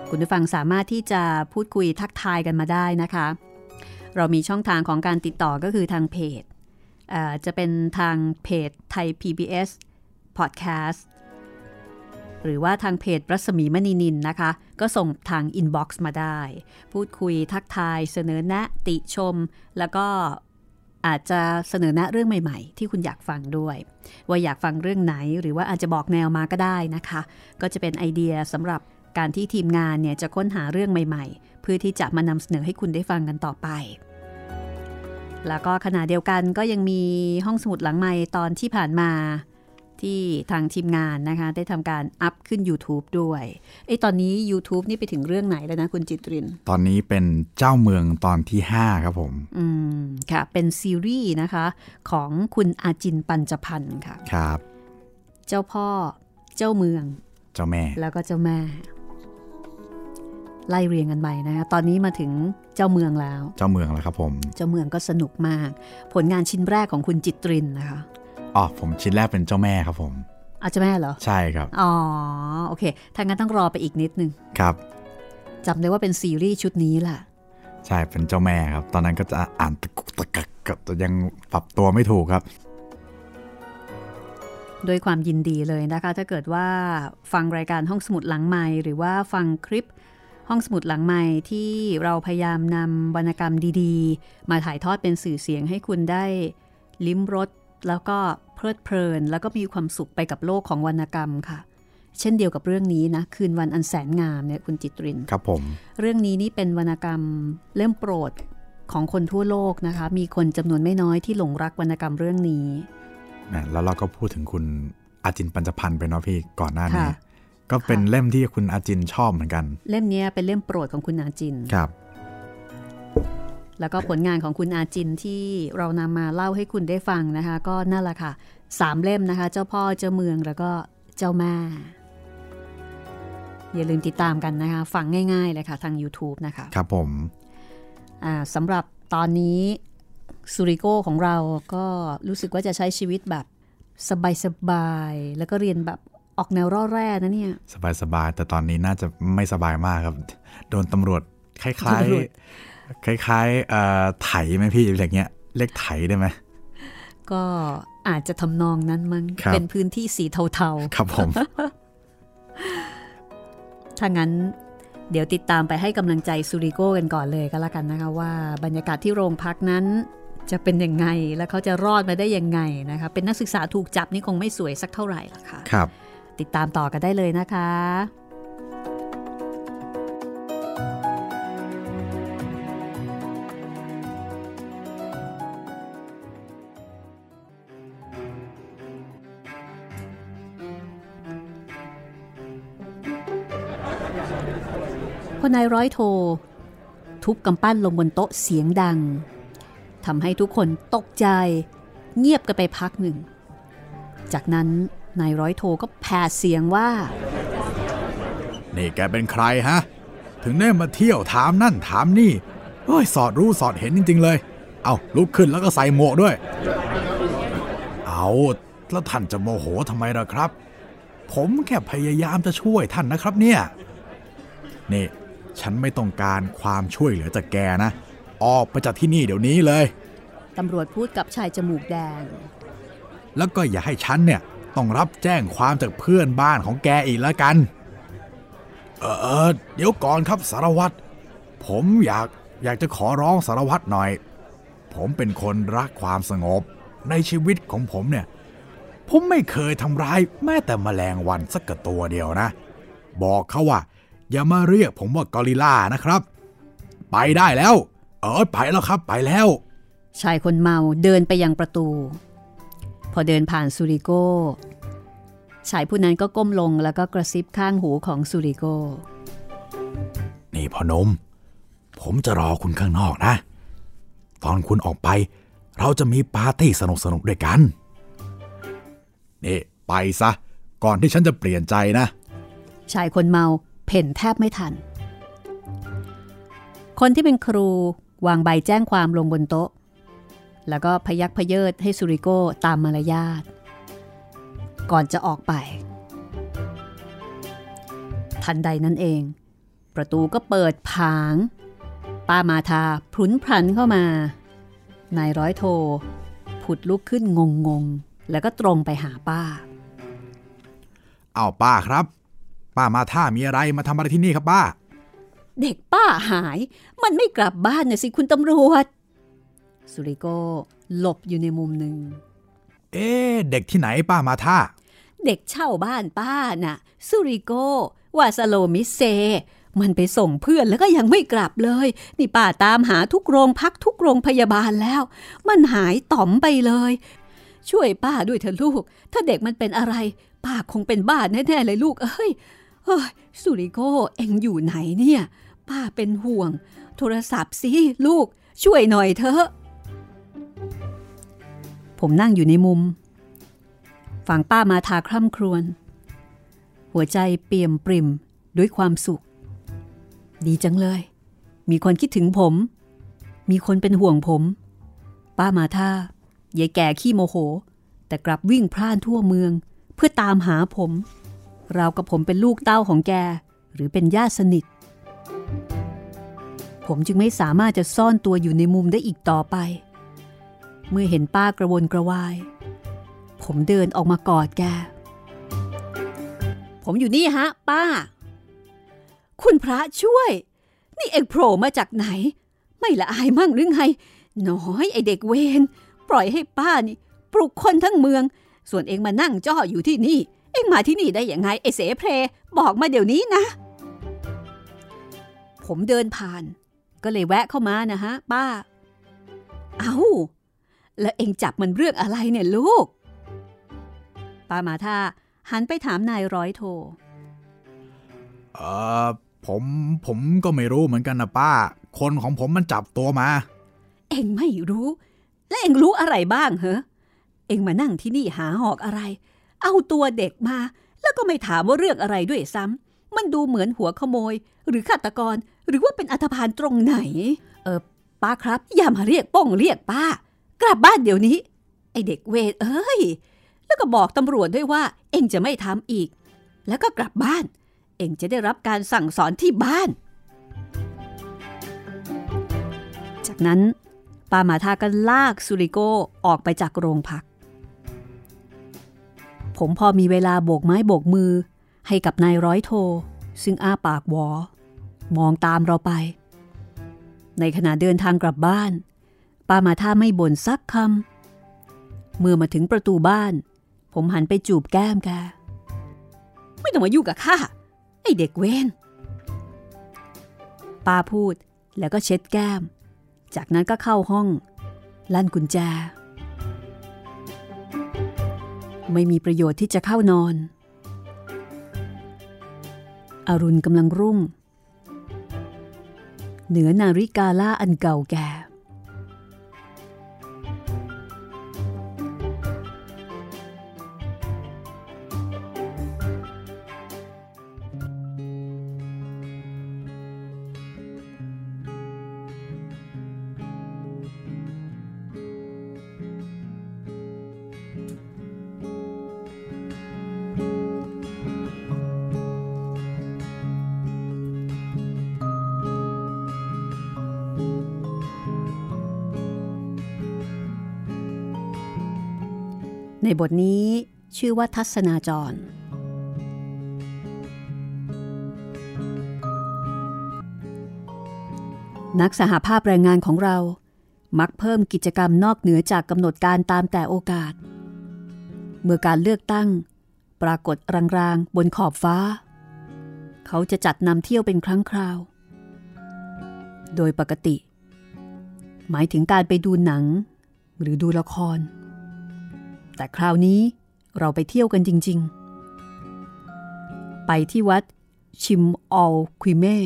คุณผู้ฟังสามารถที่จะพูดคุยทักทายกันมาได้นะคะเรามีช่องทางของการติดต่อก็คือทางเพจอ่าจะเป็นทางเพจไทย พี บี เอส Podcastหรือว่าทางเพจรัศมีมณีนินนะคะก็ส่งทางอินบ็อกซ์มาได้พูดคุยทักทายเสนอแนะติชมแล้วก็อาจจะเสนอแนะเรื่องใหม่ๆที่คุณอยากฟังด้วยว่าอยากฟังเรื่องไหนหรือว่าอาจจะบอกแนวมาก็ได้นะคะก็จะเป็นไอเดียสำหรับการที่ทีมงานเนี่ยจะค้นหาเรื่องใหม่ๆเพื่อที่จะมานำเสนอให้คุณได้ฟังกันต่อไปแล้วก็ขณะเดียวกันก็ยังมีห้องสมุดหลังไมค์ตอนที่ผ่านมา ที่ทางทีมงานนะคะได้ทำการอัพขึ้น YouTube ด้วยไอ้ตอนนี้ YouTube นี่ไปถึงเรื่องไหนแล้วนะคุณจิตรินตอนนี้เป็นเจ้าเมืองตอนที่ห้าครับผมอืมค่ะเป็นซีรีส์นะคะของคุณอาจินปัญจพันธ์ค่ะครับเจ้าพ่อเจ้าเมืองเจ้าแม่แล้วก็เจ้าแม่ไล่เรียงกันไปนะคะตอนนี้มาถึงเจ้าเมืองแล้วเจ้าเมืองแล้วครับผมเจ้าเมืองก็สนุกมากผลงานชิ้นแรกของคุณจิตรินนะคะอ๋อผมชิ้นแรกเป็นเจ้าแม่ครับผมเอาเจ้าแม่เหรอใช่ครับอ๋อโอเคถ้างั้นต้องรอไปอีกนิดนึงครับจำได้ว่าเป็นซีรีส์ชุดนี้ล่ะใช่เป็นเจ้าแม่ครับตอนนั้นก็จะอ่านตะกุกตะกักกับยังปรับตัวไม่ถูกครับด้วยความยินดีเลยนะคะถ้าเกิดว่าฟังรายการห้องสมุดหลังไมค์หรือว่าฟังคลิปห้องสมุดหลังไมค์ที่เราพยายามนำวรรณกรรมดีๆมาถ่ายทอดเป็นสื่อเสียงให้คุณได้ลิ้มรสแล้วก็เพลิดเพลินแล้วก็มีความสุขไปกับโลกของวรรณกรรมค่ะเช่นเดียวกับเรื่องนี้นะคืนวันอันแสนงามเนี่ยคุณจิตรินครับผมเรื่องนี้นี่เป็นวรรณกรรมเล่มโปรดของคนทั่วโลกนะคะมีคนจำนวนไม่น้อยที่หลงรักวรรณกรรมเรื่องนี้แล้วเราก็พูดถึงคุณอาจินปัญจพันธ์ไปเนาะพี่ก่อนหน้านี้ก็เป็นเล่มที่คุณอาจินชอบเหมือนกันเล่มนี้เป็นเล่มโปรดของคุณอาจินครับแล้วก็ผลงานของคุณอาจินที่เรานำมาเล่าให้คุณได้ฟังนะคะก็นั่นแหละค่ะสามเล่มนะคะเจ้าพ่อเจ้าเมืองแล้วก็เจ้าแม่อย่าลืมติดตามกันนะคะฟังง่ายๆเลยค่ะทาง YouTube นะคะครับผมสำหรับตอนนี้ซูริโก้ของเราก็รู้สึกว่าจะใช้ชีวิตแบบสบายๆแล้วก็เรียนแบบออกแนวร่อแร่นะเนี่ยสบายๆแต่ตอนนี้น่าจะไม่สบายมากครับโดนตำรวจคล้ายๆคล้ายๆไถไหมพี่อย่างเงี้ยเรียกไถได้ไหมก็อาจจะทำนองนั้นมั้งเป็นพื้นที่สีเทาๆครับผมถ้างั้นเดี๋ยวติดตามไปให้กำลังใจซูริโก้กันก่อนเลยก็แล้วกันนะคะว่าบรรยากาศที่โรงพักนั้นจะเป็นยังไงและเขาจะรอดมาได้ยังไงนะคะเป็นนักศึกษาถูกจับนี่คงไม่สวยสักเท่าไหร่หรอกค่ะครับติดตามต่อกันได้เลยนะคะพอนายร้อยโททุบกำปั้นลงบนโต๊ะเสียงดังทำให้ทุกคนตกใจเงียบกันไปพักหนึ่งจากนั้นนายร้อยโทก็แผ่เสียงว่านี่แกเป็นใครฮะถึงได้มาเที่ยวถามนั่นถามนี่เอ้ยสอดรู้สอดเห็นจริงๆเลยเอาลุกขึ้นแล้วก็ใส่หมวกด้วยเอาแล้วท่านจะโมโหทำไมล่ะครับผมแค่พยายามจะช่วยท่านนะครับเนี่ยนี่ฉันไม่ต้องการความช่วยเหลือจากแกนะออกไปจากที่นี่เดี๋ยวนี้เลยตำรวจพูดกับชายจมูกแดงแล้วก็อย่าให้ฉันเนี่ยต้องรับแจ้งความจากเพื่อนบ้านของแกอีกแล้วกันเออเดี๋ยวก่อนครับสารวัตรผมอยากอยากจะขอร้องสารวัตรหน่อยผมเป็นคนรักความสงบในชีวิตของผมเนี่ยผมไม่เคยทำร้ายแม้แต่แมลงวันสักตัวเดียวนะบอกเขาว่าอย่ามาเรียกผมว่ากอริลลานะครับไปได้แล้วเออไปแล้วครับไปแล้วชายคนเมาเดินไปยังประตูพอเดินผ่านซูริโก้ชายผู้นั้นก็ก้มลงแล้วก็กระซิบข้างหูของซูริโก้นี่พ่อหนุ่มผมจะรอคุณข้างนอกนะตอนคุณออกไปเราจะมีปาร์ตี้สนุกๆด้วยกันนี่ไปซะก่อนที่ฉันจะเปลี่ยนใจนะชายคนเมาเพ่นแทบไม่ทันคนที่เป็นครูวางใบแจ้งความลงบนโต๊ะแล้วก็พยักพเยิดให้ซูริโก้ตามมารยาทก่อนจะออกไปทันใดนั้นเองประตูก็เปิดผางป้ามาทาพรุนพรันเข้ามานายร้อยโทผุดลุกขึ้นงงงแล้วก็ตรงไปหาป้าเอาป้าครับป้ามาท่ามีอะไรมาทำอะไรที่นี่ครับป้าเด็กป้าหายมันไม่กลับบ้านนะสิคุณตำรวจซูริโก้หลบอยู่ในมุมหนึ่งเอ๊ะเด็กที่ไหนป้ามาท่าเด็กเช่าบ้านป้าน่ะซูริโก้วาสโลมิเซมันไปส่งเพื่อนแล้วก็ยังไม่กลับเลยนี่ป้าตามหาทุกโรงพักทุกโรงพยาบาลแล้วมันหายต่อมไปเลย ช่วยป้าด้วยเถอะลูกถ้าเด็กมันเป็นอะไรป้าคงเป็นบ้าแน่ๆเลยลูกเอ้ยเอ้ยสุริโกเอ็งอยู่ไหนเนี่ยป้าเป็นห่วงโทรศัพท์สิลูกช่วยหน่อยเถอะผมนั่งอยู่ในมุมฟังป้ามาทาคร่ำครวญหัวใจเปี่ยมปริ่มด้วยความสุขดีจังเลยมีคนคิดถึงผมมีคนเป็นห่วงผมป้ามาทายายแก่ขี้โมโหแต่กลับวิ่งพ่านทั่วเมืองเพื่อตามหาผมราวกับผมเป็นลูกเต้าของแกหรือเป็นญาติสนิทผมจึงไม่สามารถจะซ่อนตัวอยู่ในมุมได้อีกต่อไปเมื่อเห็นป้ากระวนกระวายผมเดินออกมากอดแกผมอยู่นี่ฮะป้าคุณพระช่วยนี่เอ็งโผล่มาจากไหนไม่ละอายมั่งหรือไงน้อยไอเด็กเวรปล่อยให้ป้านี่ปลุกคนทั้งเมืองส่วนเอ็งมานั่งจ้ออยู่ที่นี่เอ็งมาที่นี่ได้ยังไงไอเสเพลบอกมาเดี๋ยวนี้นะผมเดินผ่านก็เลยแวะเข้ามานะฮะป้าเอ้าแล้วเอ็งจับมันเรื่องอะไรเนี่ยลูกป้ามาท่าหันไปถามนายร้อยโทเอ่อผมผมก็ไม่รู้เหมือนกันนะป้าคนของผมมันจับตัวมาเอ็งไม่รู้และเอ็งรู้อะไรบ้างเหรอเอ็งมานั่งที่นี่หาหอกอะไรเอาตัวเด็กมาแล้วก็ไม่ถามว่าเรื่องอะไรด้วยซ้ำมันดูเหมือนหัวขโมยหรือฆาตกรหรือว่าเป็นอันธพาลตรงไหนเออป้าครับอย่ามาเรียกป้องเรียกป้ากลับบ้านเดี๋ยวนี้ไอเด็กเวรเอ้ยแล้วก็บอกตำรวจด้วยว่าเอ็งจะไม่ทำอีกแล้วก็กลับบ้านเอ็งจะได้รับการสั่งสอนที่บ้านจากนั้นป้ามาทาก็ลากสุริโกออกไปจากโรงพักผมพอมีเวลาโบกไม้โบกมือให้กับนายร้อยโทซึ่งอ้าปากหวอมองตามเราไปในขณะเดินทางกลับบ้านป้ามาทาไม่บ่นสักคำเมื่อมาถึงประตูบ้านผมหันไปจูบแก้มแกไม่ต้องมายุ่งกับข้าไอ้เด็กเว้นป้าพูดแล้วก็เช็ดแก้มจากนั้นก็เข้าห้องลั่นกุญแจไม่มีประโยชน์ที่จะเข้านอนอรุณกำลังรุ่งเหนือนาฬิกาล่าอันเก่าแก่ในบทนี้ชื่อว่าทัศนาจรนักสหภาพแรงงานของเรามักเพิ่มกิจกรรมนอกเหนือจากกำหนดการตามแต่โอกาสเมื่อการเลือกตั้งปรากฏรางๆบนขอบฟ้าเขาจะจัดนำเที่ยวเป็นครั้งคราวโดยปกติหมายถึงการไปดูหนังหรือดูละครแต่คราวนี้เราไปเที่ยวกันจริงๆไปที่วัดชิมออลคุยเม่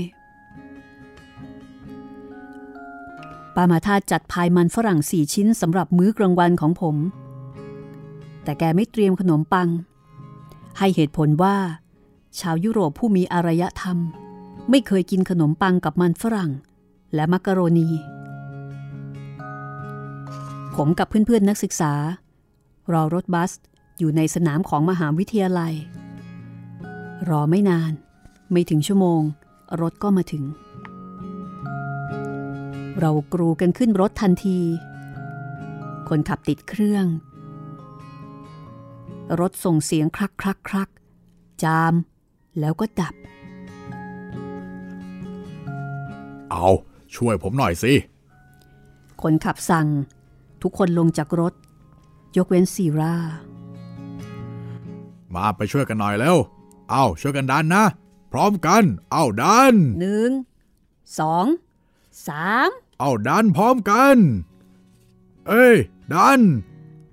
ปามาธาจัดพายมันฝรั่งสี่ชิ้นสำหรับมื้อกลางวันของผมแต่แกไม่เตรียมขนมปังให้เหตุผลว่าชาวยุโรปผู้มีอารยธรรมไม่เคยกินขนมปังกับมันฝรั่งและมักกะโรนีผมกับเพื่อนๆนักศึกษารอรถบัสอยู่ในสนามของมหาวิทยาลัยรอไม่นานไม่ถึงชั่วโมงรถก็มาถึงเรากรูกันขึ้นรถทันทีคนขับติดเครื่องรถส่งเสียงคลักคลักคลักจามแล้วก็ดับเอาช่วยผมหน่อยสิคนขับสั่งทุกคนลงจากรถยกเว้นซีรามาไปช่วยกันหน่อยแล้วเอาช่วยกันดันนะพร้อมกันเอาดันหนึ่งสองสามเอาดันพร้อมกันเอ้ยดัน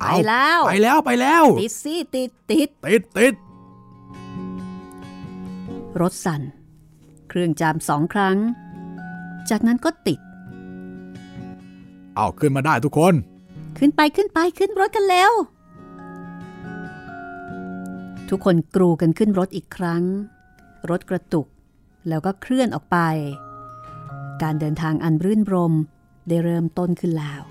ไปแล้วไปแล้วไปแล้วติดสิติดติดติดติดรถสั่นเครื่องจามสองครั้งจากนั้นก็ติดเอาขึ้นมาได้ทุกคนขึ้นไปขึ้นไปขึ้นรถกันแล้วทุกคนกรูกันขึ้นรถอีกครั้งรถกระตุกแล้วก็เคลื่อนออกไปการเดินทางอันรื่นรมย์ได้เริ่มต้นขึ้นแล้ว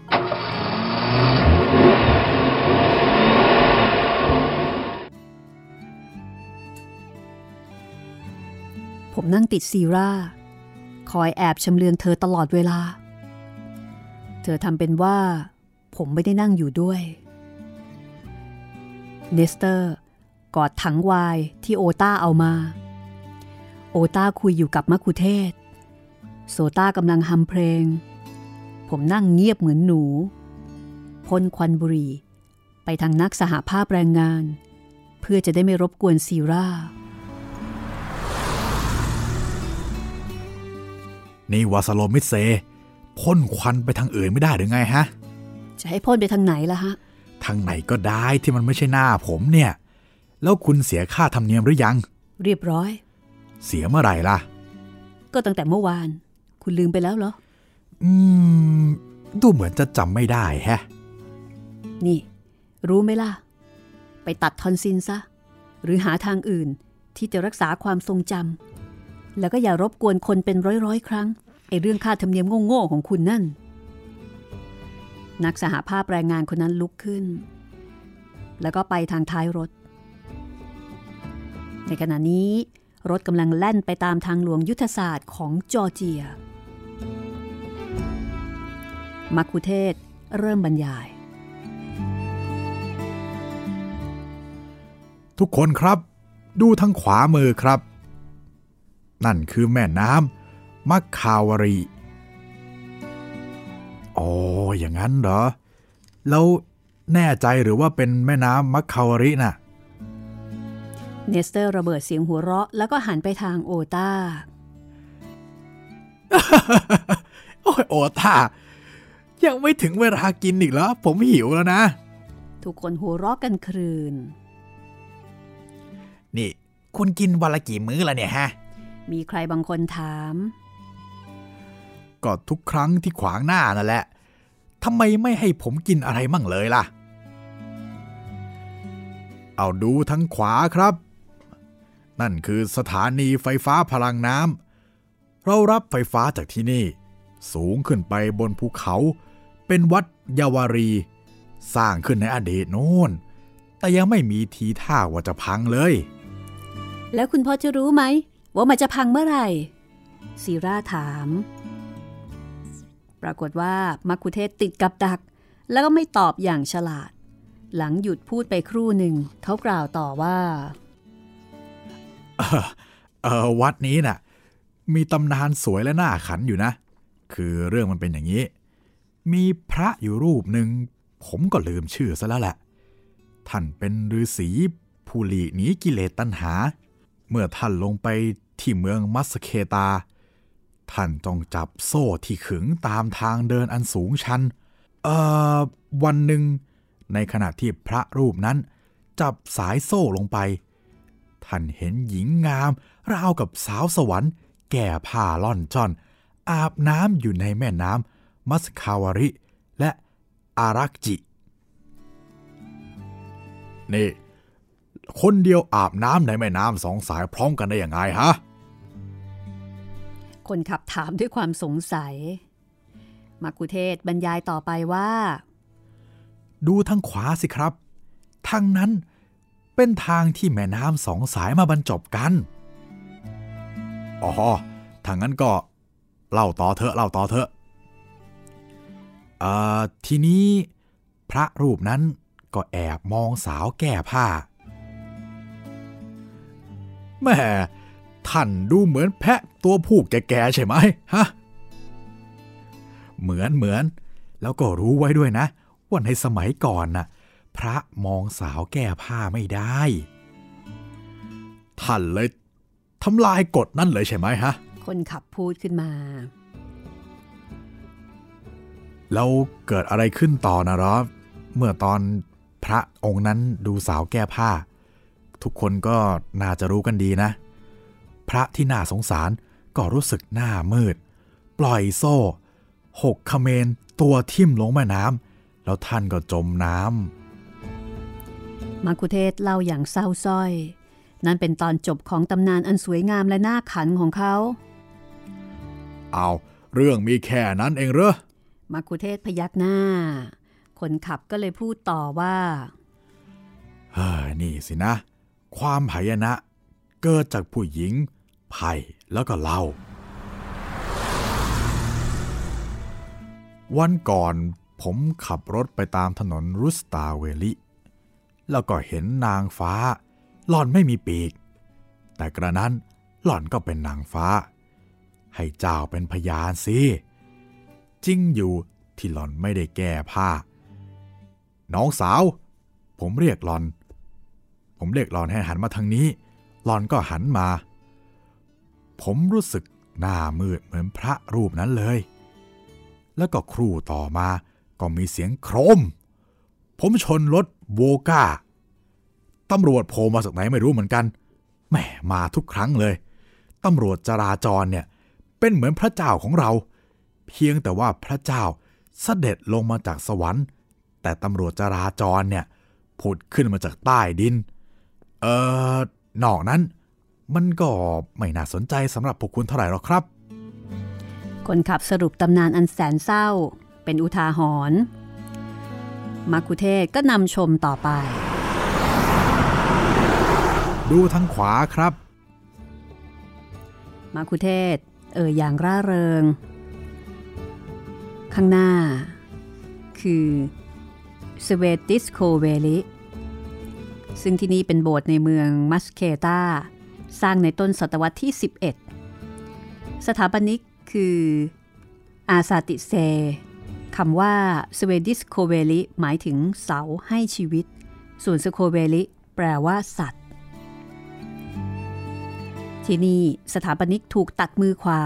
ผมนั่งติดซีร่าคอยแอบชำเลืองเธอตลอดเวลาเธอทำเป็นว่าผมไม่ได้นั่งอยู่ด้วยเนสเตอร์กอดถังไวน์ที่โอต้าเอามาโอต้าคุยอยู่กับมัคคุเทศก์โซต้ากำลังฮัมเพลงผมนั่งเงียบเหมือนหนูพ่นควันบุหรี่ไปทางนักสหภาพแรงงานเพื่อจะได้ไม่รบกวนซีร่านี่วาสโลมิเซพ่นควันไปทางอื่นไม่ได้หรือไงฮะจะให้พ่นไปทางไหนล่ะฮะทางไหนก็ได้ที่มันไม่ใช่หน้าผมเนี่ยแล้วคุณเสียค่าธรรมเนียมหรือยังเรียบร้อยเสียเมื่อไหร่ล่ะก็ตั้งแต่เมื่อวานคุณลืมไปแล้วเหรออืมดูเหมือนจะจำไม่ได้แฮะนี่รู้ไหมล่ะไปตัดทอนซิลซะหรือหาทางอื่นที่จะรักษาความทรงจำแล้วก็อย่ารบกวนคนเป็นร้อยๆครั้งไอ้เรื่องค่าธรรมเนียมโง่ๆของคุณนั่นนักสหภาพแรงงานคนนั้นลุกขึ้นแล้วก็ไปทางท้ายรถในขณะนี้รถกำลังแล่นไปตามทางหลวงยุทธศาสตร์ของจอร์เจียมัคคุเทศก์เริ่มบรรยายทุกคนครับดูทางขวามือครับนั่นคือแม่น้ำมัคคาวารีอ๋ออย่างนั้นเหรอแล้วแน่ใจหรือว่าเป็นแม่น้ำมัคคาวารีน่ะเนสเตอร์ระเบิดเสียงหัวเราะแล้วก็หันไปทางโอต้า โอ้ยโอต้ายังไม่ถึงเวลากินอีกแล้วผมหิวแล้วนะทุกคนหัวเราะกันครืนนี่คุณกินวันละกี่มื้อละเนี่ยฮะมีใครบางคนถามก็ทุกครั้งที่ขวางหน้านั่นแหละทำไมไม่ให้ผมกินอะไรมั่งเลยล่ะเอาดูทางขวาครับนั่นคือสถานีไฟฟ้าพลังน้ำเรารับไฟฟ้าจากที่นี่สูงขึ้นไปบนภูเขาเป็นวัดเยาวรีสร้างขึ้นในอดีตโน้นแต่ยังไม่มีทีท่าว่าจะพังเลยแล้วคุณพ่อจะรู้ไหมว่ามันจะพังเมื่อไหร่ซีร่าถามปรากฏว่ามัคคุเทศก์ติดกับดักแล้วก็ไม่ตอบอย่างฉลาดหลังหยุดพูดไปครู่หนึ่งเขากล่าวต่อว่าเออเออวัดนี้น่ะมีตำนานสวยและน่าขันอยู่นะคือเรื่องมันเป็นอย่างนี้มีพระอยู่รูปหนึ่งผมก็ลืมชื่อซะแล้วแหละท่านเป็นฤาษีผู้หลีกหนีกิเลสตัณหาเมื่อท่านลงไปที่เมืองมัสเคตาท่านต้องจับโซ่ที่ขึงตามทางเดินอันสูงชันเอ่อวันหนึ่งในขณะที่พระรูปนั้นจับสายโซ่ลงไปท่านเห็นหญิงงามราวกับสาวสวรรค์แก่ผ้าล่อนจ้อนอาบน้ำอยู่ในแม่น้ำมัสคาวาริและอารักจินี่คนเดียวอาบน้ำในแม่น้ำสองสายพร้อมกันได้อย่างไรฮะคนขับถามด้วยความสงสัยมัคคุเทศก์บรรยายต่อไปว่าดูทางขวาสิครับทางนั้นเป็นทางที่แม่น้ำสองสายมาบรรจบกันอ๋อทางนั้นก็เล่าต่อเถอะเล่าต่อเถอะเอ่อทีนี้พระรูปนั้นก็แอบมองสาวแก้ผ้าแหมท่านดูเหมือนแพะตัวผู้แก่ๆใช่ไหมฮะเหมือนเหมือนแล้วก็รู้ไว้ด้วยนะว่าในสมัยก่อนน่ะพระมองสาวแก้ผ้าไม่ได้ท่านเลยทำลายกฎนั่นเลยใช่ไหมฮะคนขับพูดขึ้นมาแล้วเกิดอะไรขึ้นต่อนะรอเมื่อตอน พระองค์นั้นดูสาวแก้ผ้าทุกคนก็น่าจะรู้กันดีนะพระที่น่าสงสารก็รู้สึกหน้ามืดปล่อยโซ่หกเขมรตัวทิ่มลงแม่น้ำแล้วท่านก็จมน้ำมัคคุเทศก์เล่าอย่างเศร้าสร้อยนั่นเป็นตอนจบของตำนานอันสวยงามและน่าขันของเขาเอาเรื่องมีแค่นั้นเองเหรอมัคคุเทศก์พยักหน้าคนขับก็เลยพูดต่อว่าเฮ้ยนี่สินะความหายนะเกิดจากผู้หญิงไผ่แล้วก็เหล้าวันก่อนผมขับรถไปตามถนนรุสตาเวลิแล้วก็เห็นนางฟ้าหล่อนไม่มีปีกแต่กระนั้นหล่อนก็เป็นนางฟ้าให้เจ้าเป็นพยานสิจริงอยู่ที่หล่อนไม่ได้แก้ผ้าน้องสาวผมเรียกหล่อนผมเรียกหล่อนให้หันมาทางนี้หล่อนก็หันมาผมรู้สึกหน้ามืดเหมือนพระรูปนั้นเลยแล้วก็ครู่ต่อมาก็มีเสียงโครมผมชนรถโวก้าตำรวจโผล่มาจากไหนไม่รู้เหมือนกันแหมมาทุกครั้งเลยตำรวจจราจรเนี่ยเป็นเหมือนพระเจ้าของเราเพียงแต่ว่าพระเจ้าเสด็จลงมาจากสวรรค์แต่ตำรวจจราจรเนี่ยผุดขึ้นมาจากใต้ดินเอ่อนอกนั้นมันก็ไม่น่าสนใจสำหรับพวกคุณเท่าไหร่หรอกครับคนขับสรุปตำนานอันแสนเศร้าเป็นอุทาหรณ์มัคคุเทศก์ก็นำชมต่อไปดูทางขวาครับมัคคุเทศก์เอ่ยอย่างร่าเริงข้างหน้าคือสเวติสโคเวลิซึ่งที่นี่เป็นโบสถ์ในเมืองมัสเคตาสร้างในต้นศตวรรษที่สิบเอ็ดสถาปนิกคืออาซาติเซคำว่าสเวติสโคเวลิหมายถึงเสาให้ชีวิตส่วนสโคเวลิแปลว่าสัตว์ที่นี่สถาปนิกถูกตัดมือขวา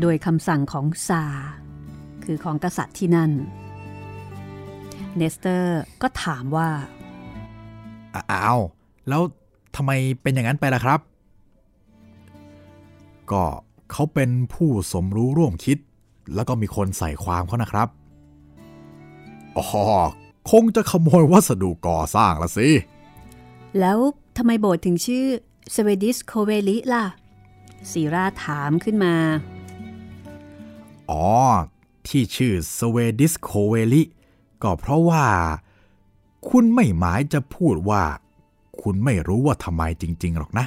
โดยคำสั่งของซาคือของกษัตริย์ที่นั่นเนสเตอร์ก็ถามว่าอ้าวแล้วทำไมเป็นอย่างนั้นไปล่ะครับก็เขาเป็นผู้สมรู้ร่วมคิดแล้วก็มีคนใส่ความเขานะครับอ๋อคงจะขโมยวัสดุก่อสร้างละสิแล้วทำไมโบสถ์ถึงชื่อสเวดิสโคเวลิล่ะศิราถามขึ้นมาอ๋อที่ชื่อสเวดิสโคเวลิก็เพราะว่าคุณไม่หมายจะพูดว่าคุณไม่รู้ว่าทำไมจริงๆหรอกนะ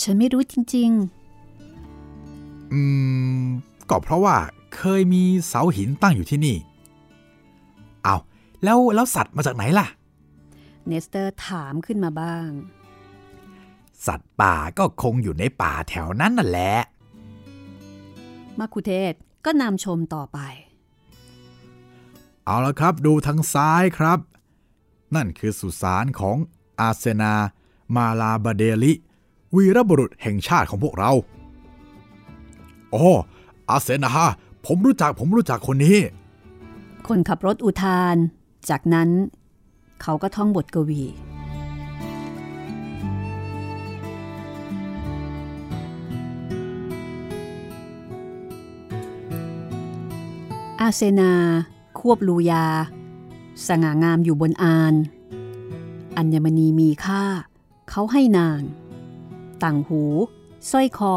ฉันไม่รู้จริงๆอืมก็เพราะว่าเคยมีเสาหินตั้งอยู่ที่นี่เอาแล้วแล้วสัตว์มาจากไหนล่ะเนสเตอร์ถามขึ้นมาบ้างสัตว์ป่าก็คงอยู่ในป่าแถวนั้นนั่นแหละมัคคุเทศก์ก็นำชมต่อไปเอาละครับดูทางซ้ายครับนั่นคือสุสานของอาเซนามาลาบาเดลิวีรบุรุษแห่งชาติของพวกเราโอ้อาเซนาผมรู้จักผมรู้จักคนนี้คนขับรถอุทานจากนั้นเขาก็ท่องบทกวีอาเซนาควบลูยาสง่างามอยู่บนอานอัญมณีมีค่าเขาให้นางต่างหูสร้อยคอ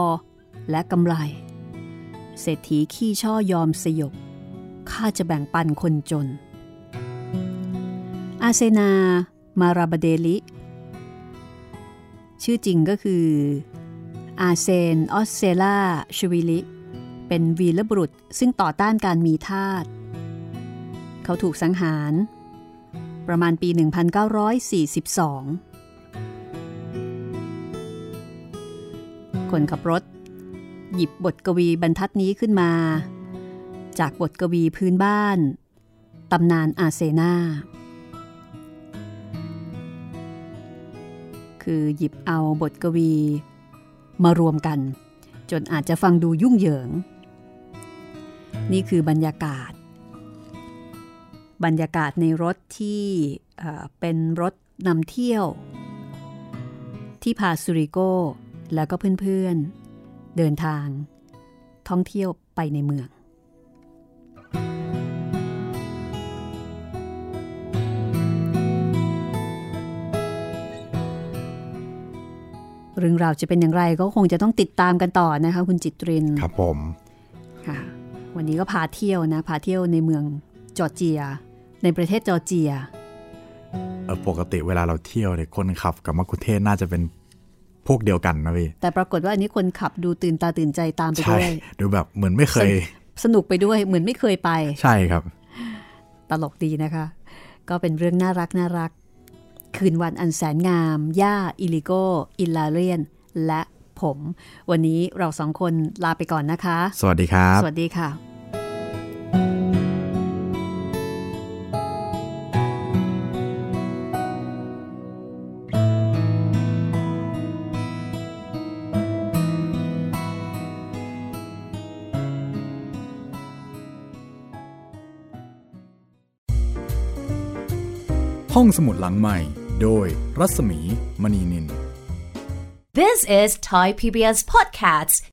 และกำไลเศรษฐีขี้ช่อยอมสยบข้าจะแบ่งปันคนจนอาเซนามาราบเดลิชื่อจริงก็คืออาเซนออสเซล่าชวิลิเป็นวีรบุรุษซึ่งต่อต้านการมีทาสเขาถูกสังหารประมาณปีหนึ่งพันเก้าร้อยสี่สิบสองคนขับรถหยิบบทกวีบรรทัดนี้ขึ้นมาจากบทกวีพื้นบ้านตำนานอาเซนาคือหยิบเอาบทกวีมารวมกันจนอาจจะฟังดูยุ่งเหยิงนี่คือบรรยากาศบรรยากาศในรถที่ เป็นรถนำเที่ยวที่พาซูริโกแล้วก็เพื่อนๆเดินทางท่องเที่ยวไปในเมืองเรื่องราวจะเป็นอย่างไรก็คงจะต้องติดตามกันต่อนะคะคุณจิตรินครับผมค่ะวันนี้ก็พาเที่ยวนะพาเที่ยวในเมืองจอร์เจียในประเทศจอร์เจียปกติเวลาเราเที่ยวเนี่ยคนขับกับมัคคุเทศก์น่าจะเป็นพวกเดียวกันนะพี่แต่ปรากฏว่าอันนี้คนขับดูตื่นตาตื่นใจตามไปด้วยดูแบบเหมือนไม่เคยสนุกไปด้วยเหมือนไม่เคยไปใช่ครับตลกดีนะคะก็เป็นเรื่องน่ารักน่ารักคืนวันอันแสนงามย่าอิลิโกอิลลาเรียนและผมวันนี้เราสองคนลาไปก่อนนะคะสวัสดีครับสวัสดีค่ะห้องสมุดหลังใหม่โดยรัศมีมณีนิน This is Thai พี บี เอส Podcasts